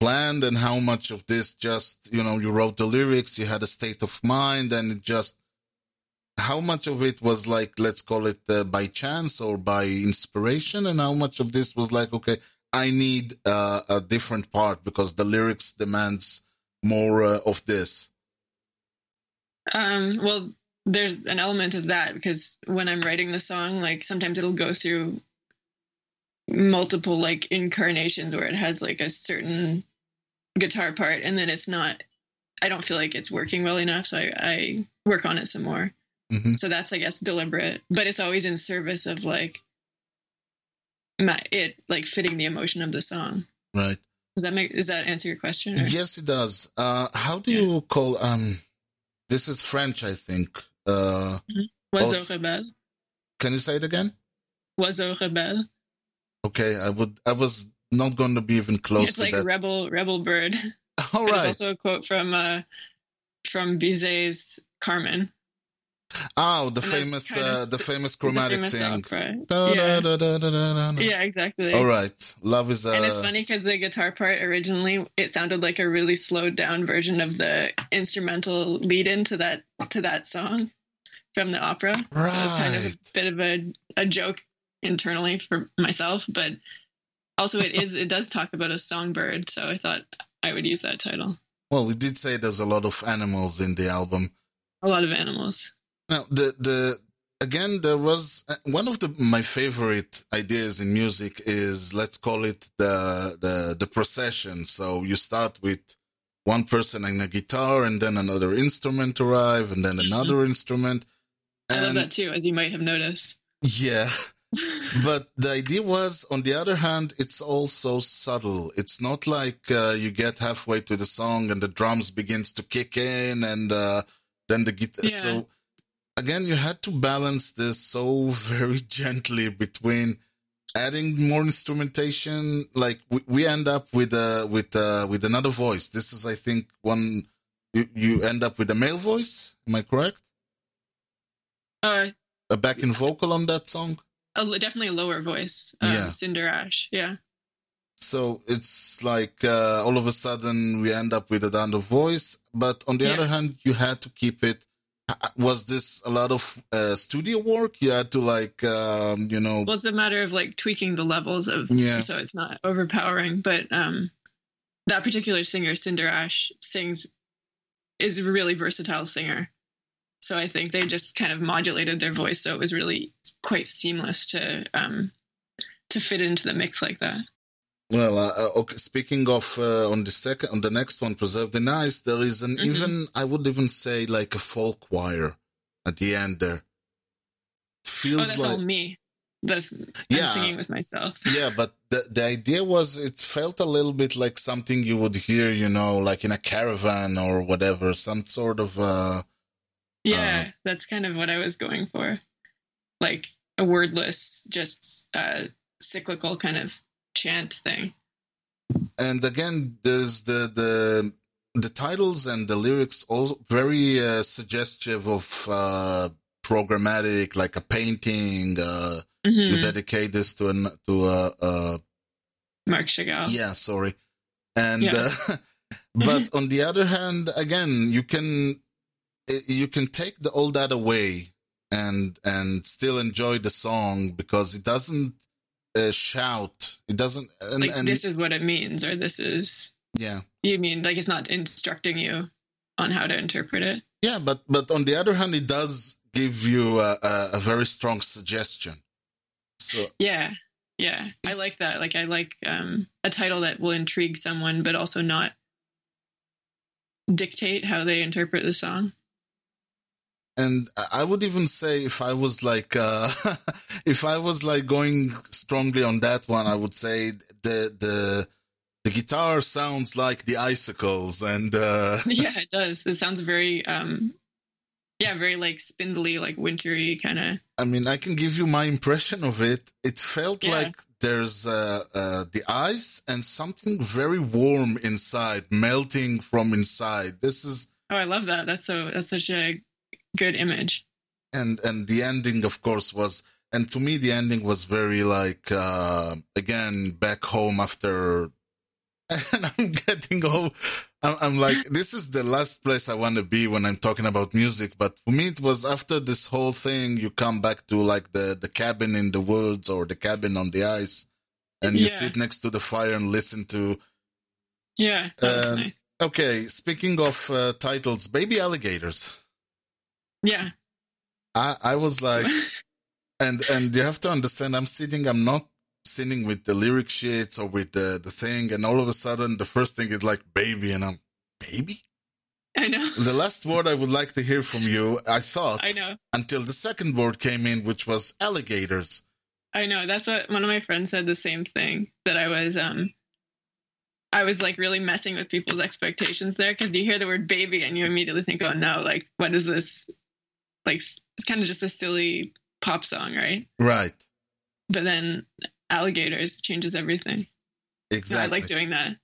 planned and how much of this just, you know, you wrote the lyrics, you had a state of mind, and it just, how much of it was like, let's call it by chance or by inspiration, and how much of this was like, okay, I need a different part because the lyrics demands more of this? Well, there's an element of that because when I'm writing the song, like sometimes it'll go through multiple like incarnations where it has like a certain guitar part and then it's not, I don't feel like it's working well enough. So I work on it some more. Mm-hmm. So that's, I guess, deliberate, but it's always in service of like fitting the emotion of the song. Right. Does that answer your question? Or? Yes, it does. How do you call, this is French, I think. Oiseau rebelle. Can you say it again? Oiseau rebelle. Okay, I was not going to be even close to that. It's like rebel bird. All right. There's also a quote from Bizet's Carmen. Oh, the famous chromatic thing. Yeah, exactly. All right. Love is a... And it's funny because the guitar part originally, it sounded like a really slowed down version of the instrumental lead in to that song from the opera. Right. So it was kind of a bit of a joke internally for myself, but also it does talk about a songbird, so I thought I would use that title. Well, we did say there's a lot of animals in the album. A lot of animals. Now, there was one of my favorite ideas in music is, let's call it the procession. So you start with one person and a guitar, and then another instrument arrive, and then another instrument. And I love that too, as you might have noticed. Yeah. But the idea was, on the other hand, it's all so subtle. It's not like you get halfway to the song and the drums begins to kick in and then the guitar. Yeah. So again, you had to balance this so very gently between adding more instrumentation. Like we end up with another voice. This is, I think, one you end up with a male voice. Am I correct? A backing vocal on that song. Definitely a lower voice, Cinderash, yeah. So it's like all of a sudden we end up with a down voice, but on the other hand, you had to keep it. Was this a lot of studio work? You had to like, you know... Well, it's a matter of like tweaking the levels of, so it's not overpowering, but that particular singer, Cinderash, is a really versatile singer. So I think they just kind of modulated their voice, so it was really quite seamless to fit into the mix like that. Well, okay, speaking of on the next one, Preserve in Ice, there is an even, I would even say, like a folk choir at the end there. It feels that's like all me. That's I'm singing with myself. Yeah, but the idea was it felt a little bit like something you would hear, you know, like in a caravan or whatever, some sort of. That's kind of what I was going for. Like a wordless, just cyclical kind of chant thing. And again, there's the titles and the lyrics all very suggestive of programmatic, like a painting. You dedicate this to Marc Chagall. Yeah, sorry. And but on the other hand, again, you can take all that away and still enjoy the song because it doesn't shout. It doesn't... And this is what it means, or this is... Yeah. You mean, like, it's not instructing you on how to interpret it? Yeah, but on the other hand, it does give you a very strong suggestion. So yeah, I like that. Like, I like a title that will intrigue someone, but also not dictate how they interpret the song. And I would even say, if I was like, going strongly on that one, I would say the guitar sounds like the icicles, and yeah, it does. It sounds very, very like spindly, like wintry kind of. I mean, I can give you my impression of it. It felt like there's the ice and something very warm inside, melting from inside. This is. Oh, I love that. That's such a good image. And the ending, of course, was. And to me, the ending was very like, again, back home after. And I'm getting old. I'm like, this is the last place I want to be when I'm talking about music. But for me, it was after this whole thing, you come back to like the cabin in the woods or the cabin on the ice, and you sit next to the fire and listen to. Yeah. Nice. Okay. Speaking of titles, Baby Alligators. Yeah. I was like, and you have to understand, I'm not sitting with the lyric sheets or with the thing, and all of a sudden the first thing is like baby, and I'm baby. I know. The last word I would like to hear from you, I thought. I know. Until the second word came in, which was alligators. I know. That's what one of my friends said, the same thing, that I was like really messing with people's expectations there, because you hear the word baby and you immediately think, oh no, like what is this? Like it's kind of just a silly pop song, right? Right. But then alligators changes everything. Exactly. No, I like doing that.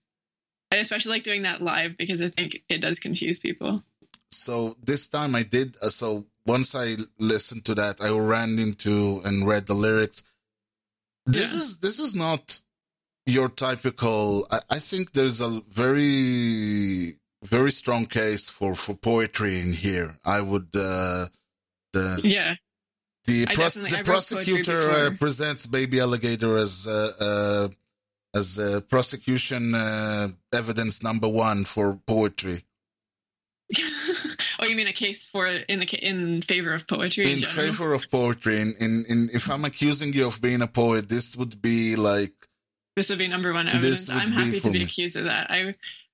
I especially like doing that live because I think it does confuse people. So this time I did. So once I listened to that, I ran into and read the lyrics. This is not your typical. I think there's a very, very strong case for poetry in here. I would The prosecutor presents Baby Alligator as prosecution evidence number one for poetry. Oh, you mean a case in favor of poetry? In favor of poetry. In if I'm accusing you of being a poet, this would be number one evidence. I'm happy to be accused of that.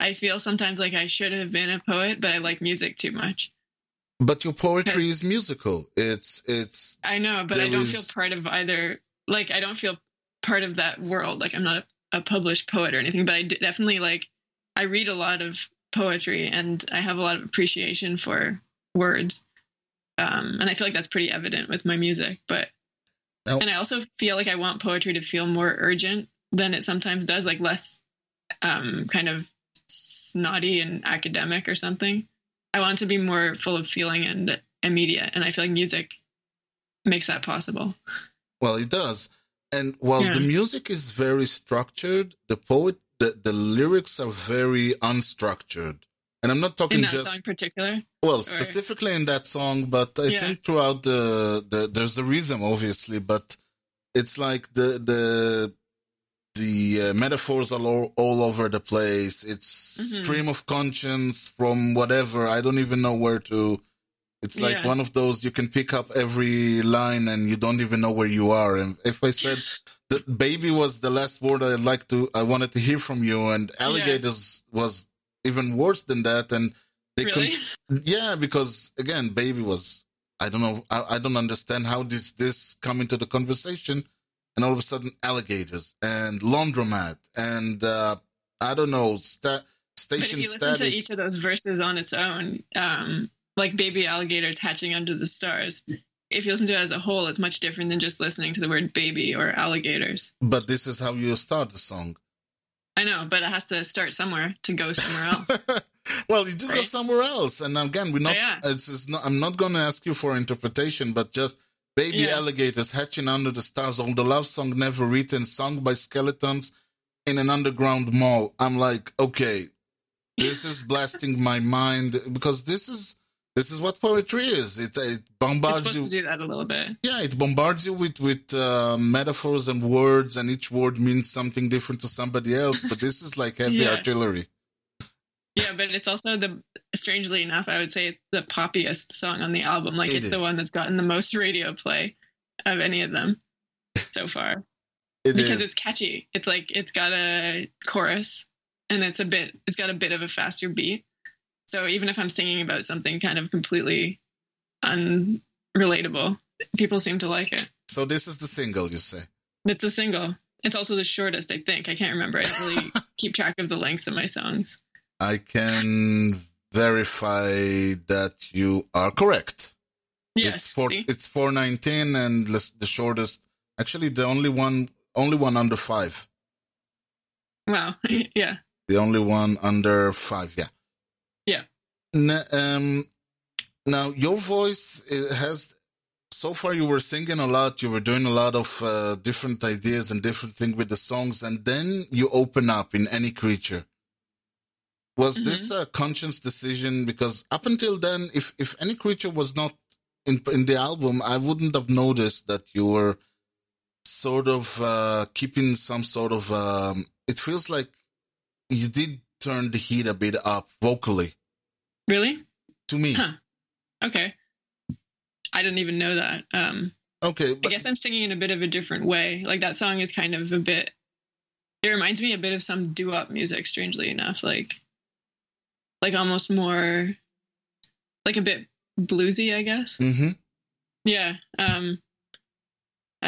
I feel sometimes like I should have been a poet, but I like music too much. But your poetry is musical. It's. I know, but I don't feel part of either. Like, I don't feel part of that world. Like, I'm not a published poet or anything, but I definitely like. I read a lot of poetry, and I have a lot of appreciation for words, and I feel like that's pretty evident with my music. But and I also feel like I want poetry to feel more urgent than it sometimes does, like less kind of snotty and academic or something. I want it to be more full of feeling and immediate, and I feel like music makes that possible. Well, it does. And while the music is very structured, the lyrics are very unstructured. And I'm not talking just in that song in particular. Well, specifically in that song, but I think throughout the there's a rhythm, obviously, but it's like the metaphors are all over the place. It's stream of conscience from whatever. I don't even know where to. It's like one of those you can pick up every line and you don't even know where you are. And if I said that baby was the last word I wanted to hear from you, and alligators was even worse than that. And they because again, baby was, I don't know. I don't understand how this come into the conversation. And all of a sudden, alligators and laundromat and, I don't know, station static. But if you listen to each of those verses on its own, like Baby Alligators, Hatching Under the Stars, if you listen to it as a whole, it's much different than just listening to the word baby or alligators. But this is how you start the song. I know, but it has to start somewhere to go somewhere else. Well, you do go somewhere else. And again, we're not. It's not, I'm not going to ask you for interpretation, but just... Baby alligators hatching under the stars on the love song never written, sung by skeletons in an underground mall. I'm like, okay, this is blasting my mind, because this is what poetry is. It bombards you. It's supposed to do that a little bit. Yeah, it bombards you with metaphors and words, and each word means something different to somebody else. But this is like heavy artillery. Yeah, but it's also the, strangely enough, I would say it's the poppiest song on the album. Like it's the one that's gotten the most radio play of any of them so far. It's catchy. It's like, it's got a chorus and it's got a bit of a faster beat. So even if I'm singing about something kind of completely unrelatable, people seem to like it. So this is the single, you say? It's a single. It's also the shortest, I think. I can't remember. I don't really keep track of the lengths of my songs. I can verify that you are correct. Yes. It's 4:19 and the shortest. Actually, the only one under 5. Wow. Yeah. The only one under 5, yeah. Yeah. Now, your voice has... So far, you were singing a lot. You were doing a lot of different ideas and different things with the songs. And then you open up in Any Creature. Was this a conscious decision? Because up until then, if Any Creature was not in the album, I wouldn't have noticed that you were sort of keeping some sort of... it feels like you did turn the heat a bit up vocally. Really? To me. Huh. Okay. I didn't even know that. Okay, but I guess I'm singing in a bit of a different way. Like that song is kind of a bit, it reminds me a bit of some doo-wop music, strangely enough, like almost more like a bit bluesy, I guess. Mm-hmm. Yeah. I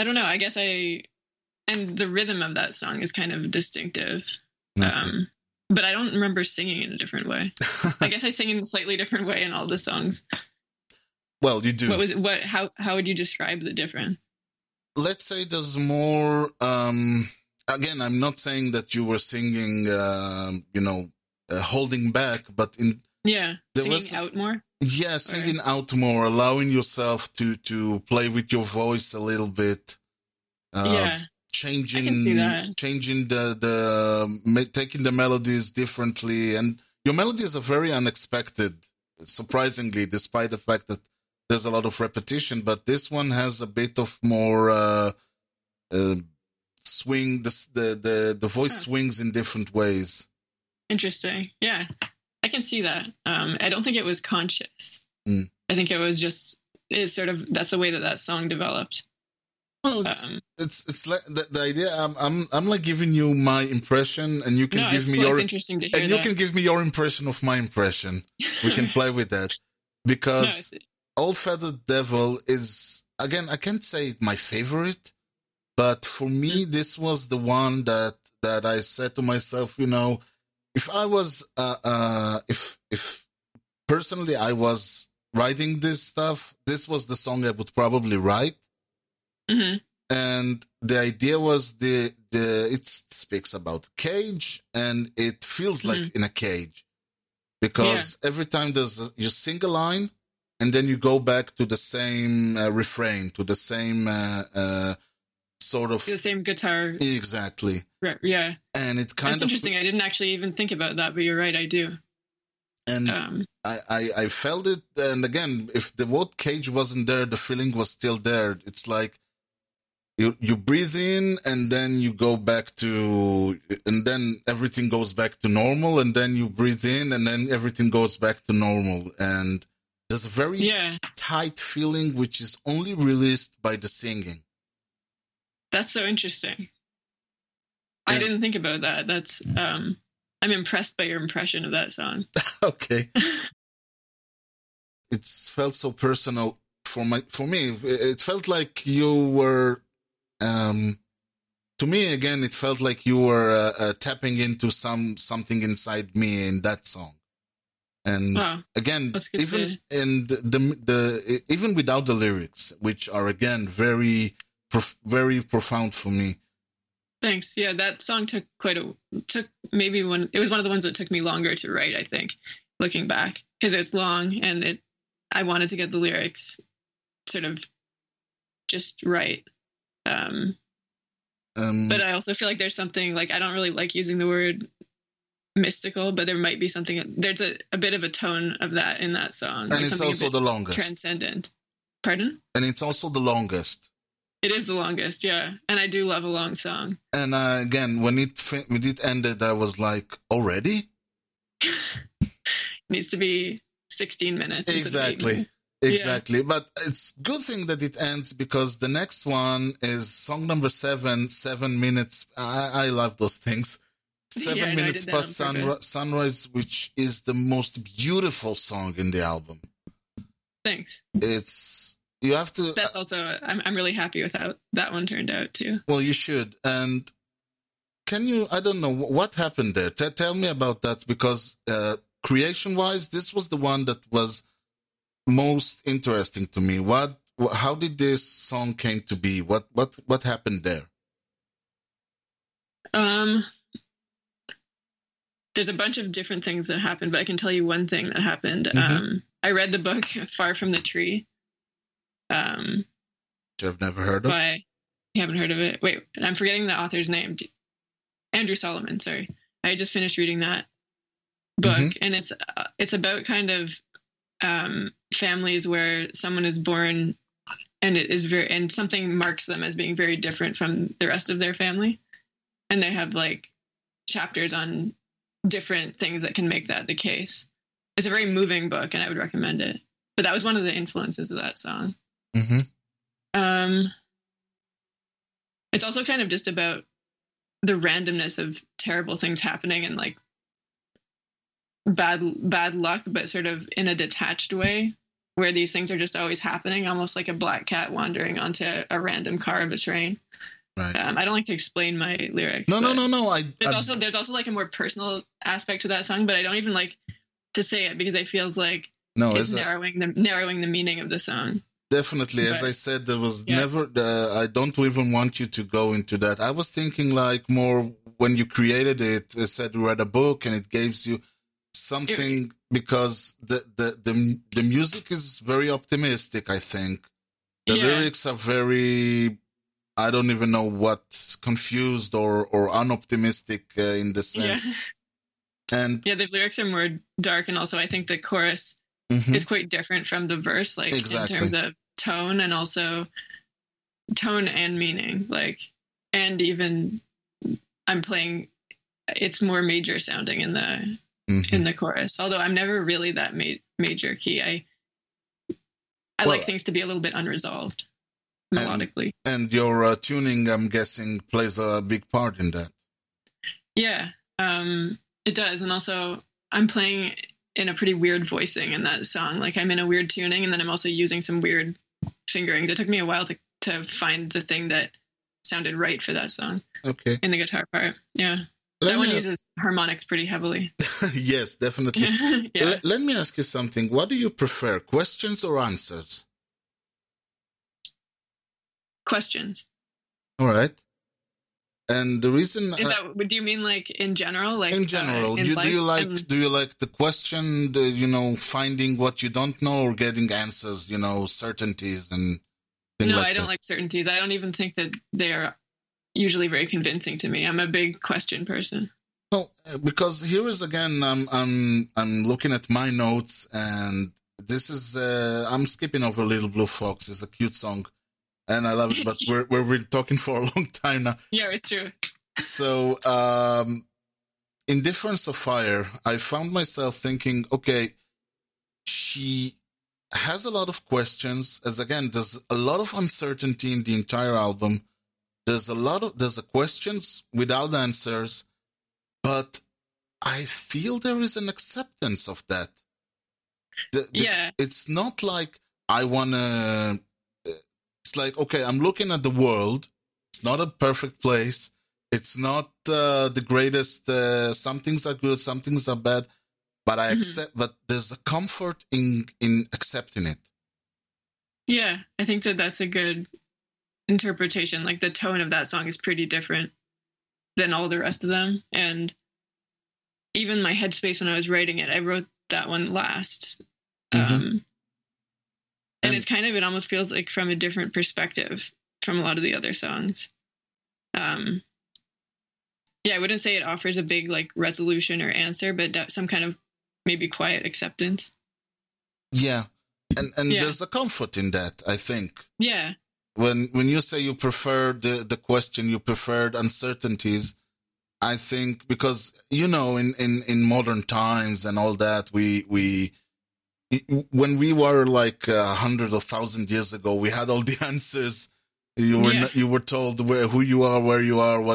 don't know. I guess and the rhythm of that song is kind of distinctive. Okay. But I don't remember singing in a different way. I guess I sing in a slightly different way in all the songs. Well, you do. What was it? How would you describe the difference? Let's say there's more. Again, I'm not saying that you were singing, holding back, but singing out more. Yeah, singing out more, allowing yourself to play with your voice a little bit. Changing, I can see that. Changing taking the melodies differently, and your melodies are very unexpected, surprisingly, despite the fact that there's a lot of repetition, but this one has a bit of more swing. The voice swings in different ways. Interesting. Yeah, I can see that. I don't think it was conscious. Mm. I think it was just that's the way that song developed. Well, it's like the idea. I'm like giving you my impression, and you can give me your interesting to hear and that. You can give me your impression of my impression. We can play with that because. Old Feathered Devil is, again, I can't say my favorite, but for me, this was the one that I said to myself, if I was, if personally I was writing this stuff, this was the song I would probably write. Mm-hmm. And the idea was it speaks about cage and it feels like in a cage because every time you sing a line, and then you go back to the same refrain, to the same sort of... The same guitar. Exactly. Right, yeah. And it kind of... That's interesting. I didn't actually even think about that, but you're right, I do. And I felt it. And again, if the word cage wasn't there, the feeling was still there. It's like you breathe in and then you go back to... And then everything goes back to normal. And then you breathe in and then everything goes back to normal. And... There's a very tight feeling, which is only released by the singing. That's so interesting. Yeah. I didn't think about that. That's I'm impressed by your impression of that song. Okay. It felt so personal for me. It felt like you were... to me, again, it felt like you were tapping into something inside me in that song. And again, even without the lyrics, which are again very profound for me. Thanks. Yeah, that song took it was one of the ones that took me longer to write, I think, looking back, because it's long and I wanted to get the lyrics sort of just right. But I also feel like there's something like I don't really like using the word mystical, but there might be something. There's a bit of a tone of that in that song, and it's also the longest. Transcendent. Pardon? And it's also the longest. It is the longest, yeah. And I do love a long song. And again, when it ended, I was like, already? needs to be 16 minutes. Exactly. Yeah. But it's good thing that it ends, because the next one is song number 7 minutes. I love those things. 7 minutes past sunrise, which is the most beautiful song in the album. Thanks. It's, you have to. That's also, I'm really happy with how that one turned out too. Well, you should. And can you, I don't know, what happened there? Tell me about that, because creation-wise, this was the one that was most interesting to me. How did this song came to be? What happened there? There's a bunch of different things that happened, but I can tell you one thing that happened. Mm-hmm. I read the book Far From the Tree. Which I've never heard of. You haven't heard of it? Wait, I'm forgetting the author's name. Andrew Solomon, sorry. I just finished reading that book, mm-hmm. and it's about kind of families where someone is born and it is very, and something marks them as being very different from the rest of their family, and they have like chapters on different things that can make that the case. It's a very moving book, and I would recommend it. But that was one of the influences of that song. Mm-hmm. It's also kind of just about the randomness of terrible things happening and like bad luck, but sort of in a detached way, where these things are just always happening, almost like a black cat wandering onto a random car of a train. Right. I don't like to explain my lyrics. No. There's also like a more personal aspect to that song, but I don't even like to say it, because it feels like it's narrowing the meaning of the song. Definitely, but, as I said, there was never. I don't even want you to go into that. I was thinking like more when you created it. I said you read a book and it gives you something, because the music is very optimistic. I think the lyrics are very. I don't even know what, confused or unoptimistic in the sense. Yeah. And the lyrics are more dark, and also I think the chorus is quite different from the verse, like in terms of tone, and also tone and meaning. Like, and even I'm playing, it's more major sounding in the chorus. Although I'm never really that major key. I like things to be a little bit unresolved. Melodically. And your tuning, I'm guessing, plays a big part in that. Yeah, it does. And also, I'm playing in a pretty weird voicing in that song. Like, I'm in a weird tuning, and then I'm also using some weird fingerings. It took me a while to find the thing that sounded right for that song. Okay. In the guitar part, yeah. That one uses harmonics pretty heavily. Yes, definitely. Yeah. Let me ask you something. What do you prefer, questions or answers? Questions. All right. And the reason do you mean like in general? Like in general, do you like the question? Finding what you don't know, or getting answers? Certainties and things. No, I don't like certainties. I don't even think that they are usually very convincing to me. I'm a big question person. Well, because here is again, I'm looking at my notes, and this is I'm skipping over Little Blue Fox. It's a cute song. And I love it, but we're talking for a long time now. Yeah, it's true. So, in Difference of Fire, I found myself thinking, okay, she has a lot of questions. As again, there's a lot of uncertainty in the entire album. There's questions without answers, but I feel there is an acceptance of that. It's not like I want to. It's like, okay, I'm looking at the world. It's not a perfect place. It's not the greatest. Some things are good, some things are bad. But I accept. But there's a comfort in accepting it. Yeah, I think that's a good interpretation. Like the tone of that song is pretty different than all the rest of them. And even my headspace when I was writing it, I wrote that one last. And it's kind of, it almost feels like from a different perspective from a lot of the other songs. I wouldn't say it offers a big like resolution or answer, but some kind of maybe quiet acceptance. Yeah, and there's a comfort in that, I think. Yeah. When you say you prefer the question, you preferred uncertainties, I think, because, you know, in modern times and all that, we when we were like 100 or 1,000 years ago, we had all the answers. You were told who you are, what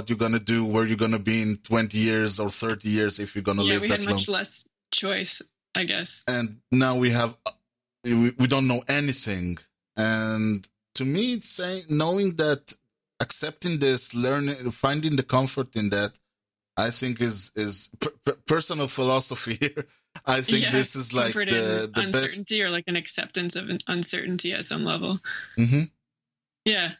you're gonna do, where you're gonna be in 20 years or 30 years if you're gonna live that long. Yeah, we had much less choice, I guess. And now we have, we don't know anything. And to me, it's saying, knowing that, accepting this, learning, finding the comfort in that, I think is personal philosophy here. I think this is like the uncertainty best, or like an acceptance of an uncertainty at some level. Mm-hmm. Yeah.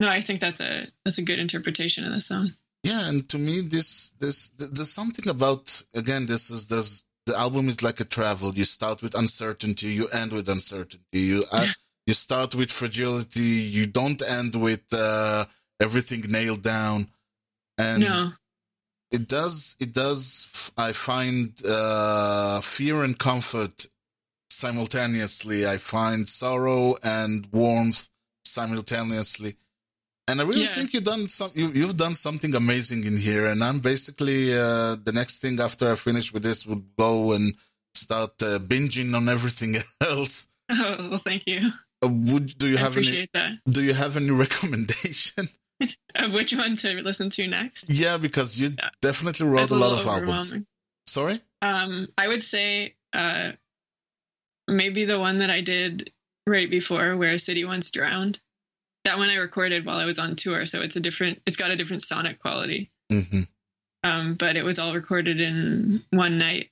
No, I think that's a good interpretation of the song. Yeah, and to me, this there's something about, again, the album is like a travel. You start with uncertainty, you end with uncertainty. You start with fragility, you don't end with everything nailed down. And it does. I find fear and comfort simultaneously. I find sorrow and warmth simultaneously. And I really think you've done something amazing in here. And I'm basically, the next thing after I finish with this would go and start binging on everything else. Oh, well, thank you. Do you have any recommendation? Which one to listen to next? Yeah, because you definitely wrote a lot of albums. Sorry? I would say maybe the one that I did right before, Where a City Once Drowned. That one I recorded while I was on tour, so it's got a different sonic quality. Mm-hmm. But it was all recorded in one night,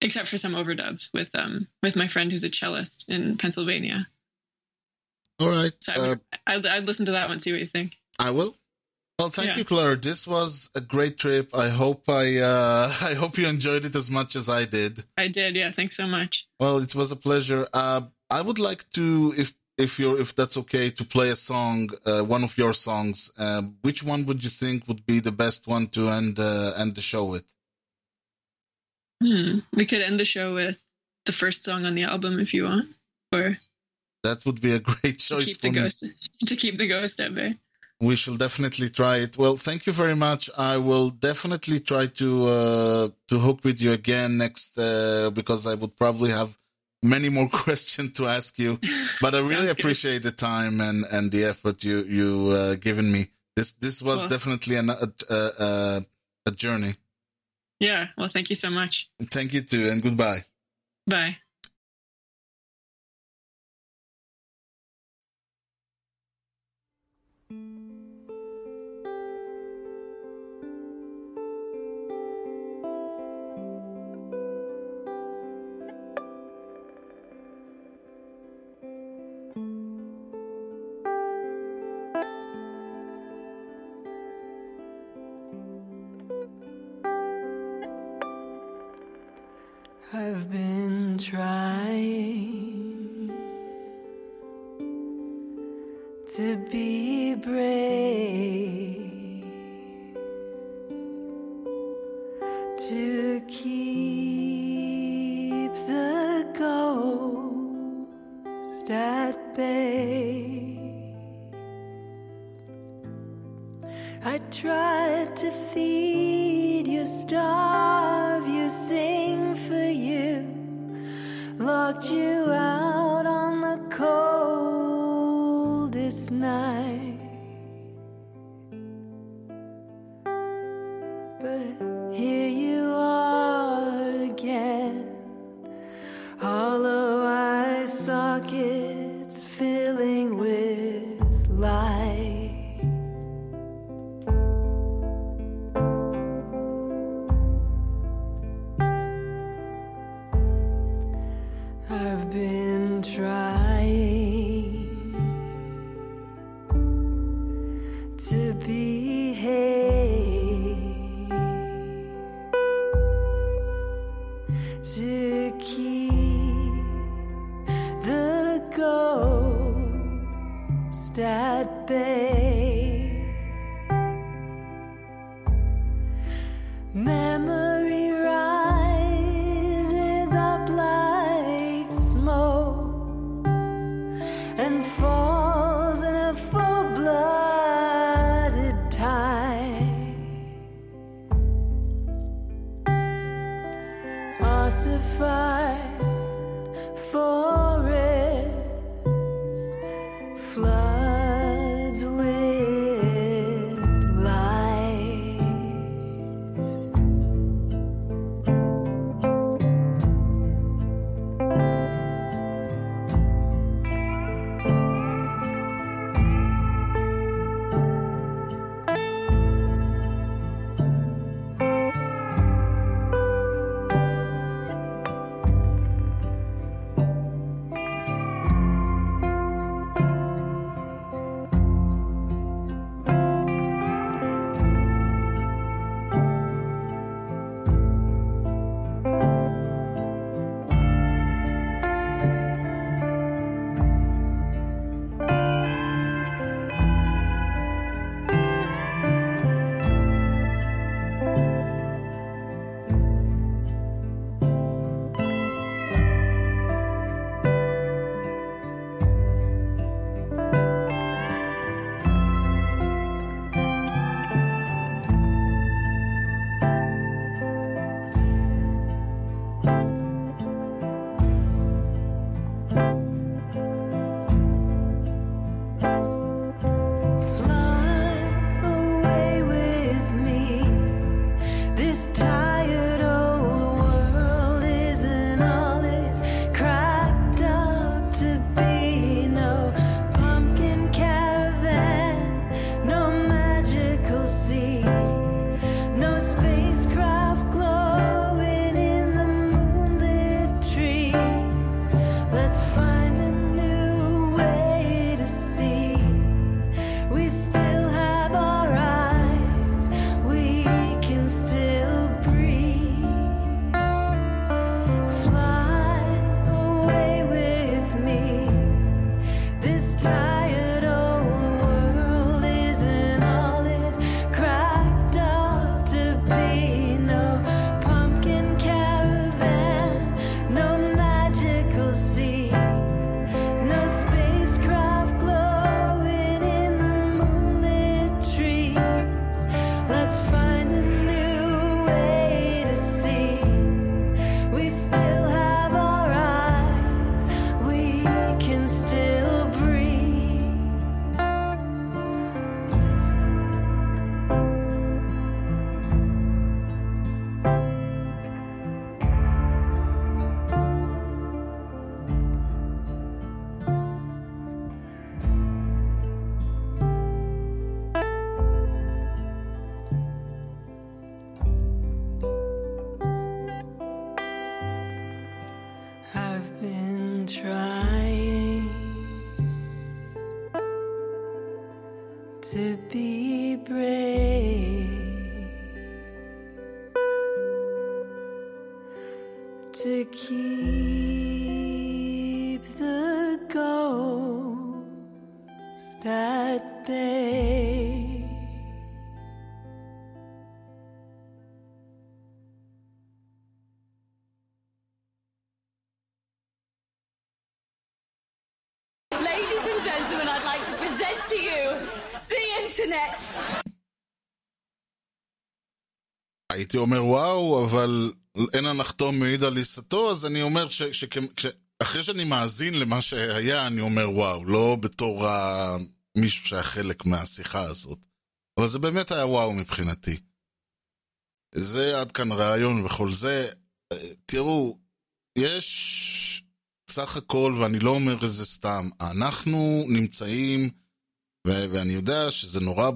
except for some overdubs with my friend who's a cellist in Pennsylvania. All right. So I'd listen to that one, see what you think. I will. Well, thank you, Clara. This was a great trip. I hope you enjoyed it as much as I did. I did, yeah. Thanks so much. Well, it was a pleasure. I would like to, if that's okay, to play a song, one of your songs. Which one would you think would be the best one to end the show with? We could end the show with the first song on the album if you want, or that would be a great choice for me. To Keep the Ghost at Bay. We shall definitely try it. Well, thank you very much. I will definitely try to hook with you again next, because I would probably have many more questions to ask you. But I really appreciate the time and the effort you given me. This was definitely a journey. Yeah, well, thank you so much. Thank you too, and goodbye. Bye. I've been trying to be brave, to keep the ghost at bay. I tried to feed you, starve you, sing for you, locked you out on the coldest night. But here you are again, hollow eye sockets filling with light. Time ossified forest floods with To keep the ghost at bay. Ladies and gentlemen, I'd like to present to you the internet. הייתי אומר וואו, אבל אין הנחתום מעיד על עיסתו, אז אני אומר שאחרי שאני מאזין למה שהיה, אני אומר וואו, לא בתור מישהו שהיה חלק מהשיחה הזאת. אבל זה באמת היה וואו מבחינתי. זה עד כאן רעיון וכל זה. תראו, יש סך הכל, ואני לא אומר את זה סתם, אנחנו נמצאים, ואני יודע שזה נורא...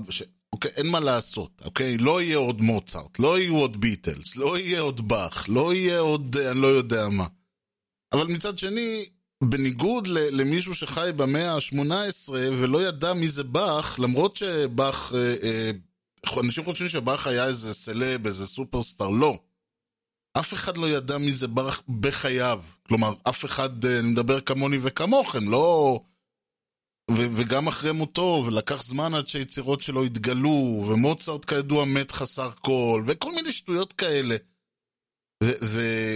אוקיי, אין מה לעשות, אוקיי? לא יהיה עוד מוצרט, לא יהיו עוד ביטלס, לא יהיה עוד באך, לא יהיה עוד, אני לא יודע מה. אבל מצד שני, בניגוד למישהו שחי במאה ה-18 ולא ידע מי זה באך, למרות שבאך, אנשים חושבים שבאך היה איזה סלב, איזה סופרסטאר, לא. אף אחד לא ידע מי זה באך בחייו. כלומר, אף אחד, אני מדבר כמוני וכמוכם, לא... וגם אחרי מותו, ולקח זמן עד שהיצירות שלו התגלו, ומוצרט כידוע מת חסר קול, וכל מיני שטויות כאלה.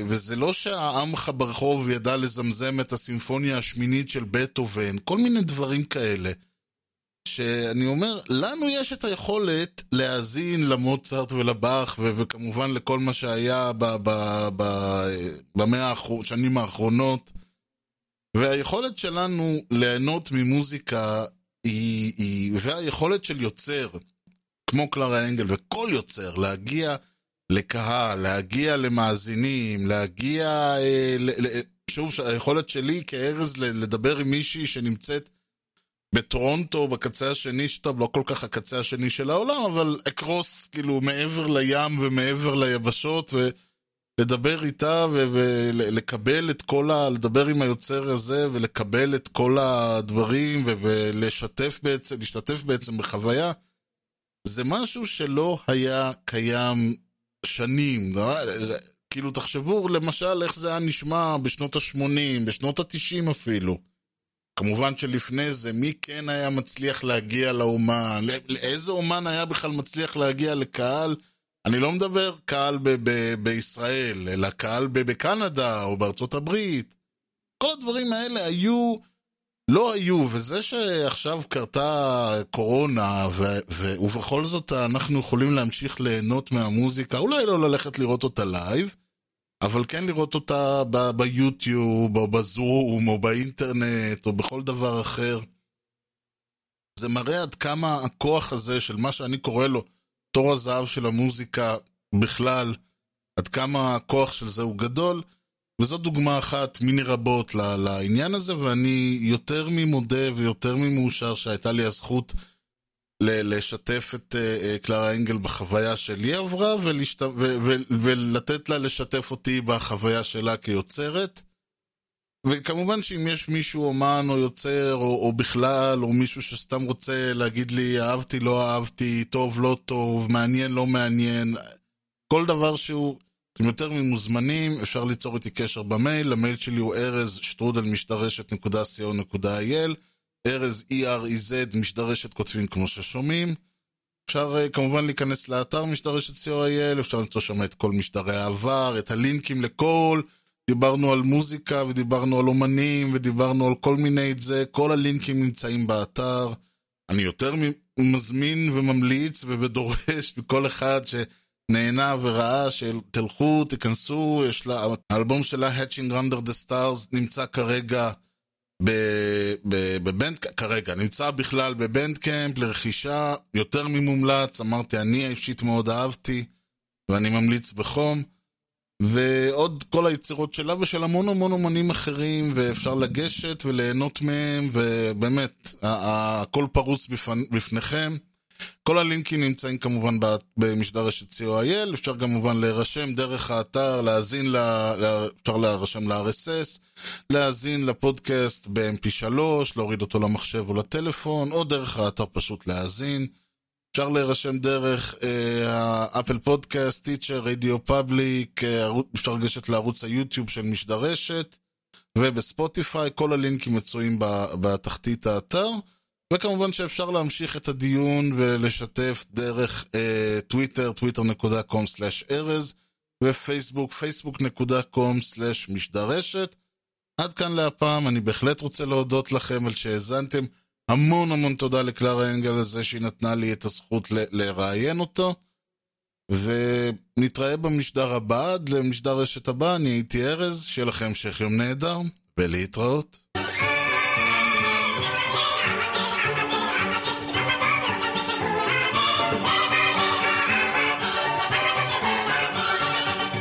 וזה לא שהעמך ברחוב ידע לזמזם את הסימפוניה השמינית של בטהובן, כל מיני דברים כאלה. שאני אומר, לנו יש את היכולת להאזין למוצרט ולבאך, וכמובן לכל מה שהיה בשנים האחרונות, והיכולת שלנו ליהנות ממוזיקה, והיכולת של יוצר, כמו קלרה אנגל וכל יוצר, להגיע לקהל, להגיע למאזינים, להגיע, שוב, היכולת שלי כארז לדבר עם מישהי שנמצאת בטורונטו, בקצה השני, שטוב, לא כל כך הקצה השני של העולם, אבל אקרוס, כאילו, מעבר לים ומעבר ליבשות, ולדבר איתה ולקבל את כל ה... לדבר עם היוצר הזה ולקבל את כל הדברים ולשתף בעצם, להשתתף בעצם בחוויה, זה משהו שלא היה קיים שנים. כאילו, תחשבו, למשל, איך זה היה נשמע בשנות ה-80, בשנות ה-90 אפילו. כמובן שלפני זה, מי כן היה מצליח להגיע לאומן? לאיזה אומן היה בכלל מצליח להגיע לקהל? אני לא מדבר קהל בישראל, אלא קהל בקנדה או בארצות הברית. כל הדברים האלה היו, לא היו, וזה שעכשיו קרתה קורונה, ובכל זאת אנחנו יכולים להמשיך ליהנות מהמוזיקה, אולי לא ללכת לראות אותה לייב, אבל כן לראות אותה ביוטיוב, או בזום, או באינטרנט, או בכל דבר אחר. זה מראה עד כמה הכוח הזה של מה שאני קורא לו תור הזהב של המוזיקה בכלל, עד כמה הכוח של זה הוא גדול, וזו דוגמה אחת מיני רבות לעניין הזה, ואני יותר ממודה ויותר ממאושר שהייתה לי הזכות לשתף את קלרה אנגל בחוויה שלי עברה, ולתת לה לשתף אותי בחוויה שלה כיוצרת. וכמובן שאם יש מישהו אומן או יוצר או בכלל, או מישהו שסתם רוצה להגיד לי אהבתי לא אהבתי, טוב לא טוב, מעניין לא מעניין, כל דבר שהוא, אתם יותר ממוזמנים, אפשר ליצור איתי קשר במייל. המייל שלי הוא erez@shtrudel.co.il, ארז E-R-E-Z, משדרשת כותבים כמו ששומעים. אפשר כמובן להיכנס לאתר משדרשת co.il, אפשר למצוא שם את כל משדרי העבר, את הלינקים לכל, דיברנו על מוזיקה ודיברנו על אומנים ודיברנו על כל מיני את זה, כל הלינקים נמצאים באתר. אני יותר מזמין וממליץ ודורש מכל אחד שנהנה וראה שתלכו, תיכנסו, יש לה, האלבום שלה Hatching Under the Stars נמצא כרגע כרגע נמצא בכלל בבנדקאמפ לרכישה, יותר ממומלץ, אמרתי, אני אישית מאוד אהבתי ואני ממליץ בחום, ועוד כל היצירות שלה ושל המון המון אומנים אחרים, ואפשר לגשת וליהנות מהם, ובאמת הכל פרוס בפניכם. כל הלינקים נמצאים כמובן במשדרשת co.il, אפשר כמובן להירשם דרך האתר, להאזין, אפשר להירשם ל-RSS, להאזין לפודקאסט ב-MP3, להוריד אותו למחשב או לטלפון, או דרך האתר פשוט להאזין. אפשר להירשם דרך אפל פודקאסט, טיצ'ר, רדיו פאבליק, אפשר לגשת לערוץ היוטיוב של משדרשת, ובספוטיפיי, כל הלינקים מצויים בתחתית האתר. וכמובן שאפשר להמשיך את הדיון ולשתף דרך טוויטר, twitter.com/erez, ופייסבוק, facebook.com/משדרשת. עד כאן להפעם, אני בהחלט רוצה להודות לכם על שהזנתם. המון המון תודה לקלרה אנגל הזה שהיא נתנה לי את הזכות לראיין אותו, ונתראה במשדר הבא, עד למשדר רשת הבא, אני הייתי ארז, שיהיה לכם המשך יום נהדר, ולהתראות.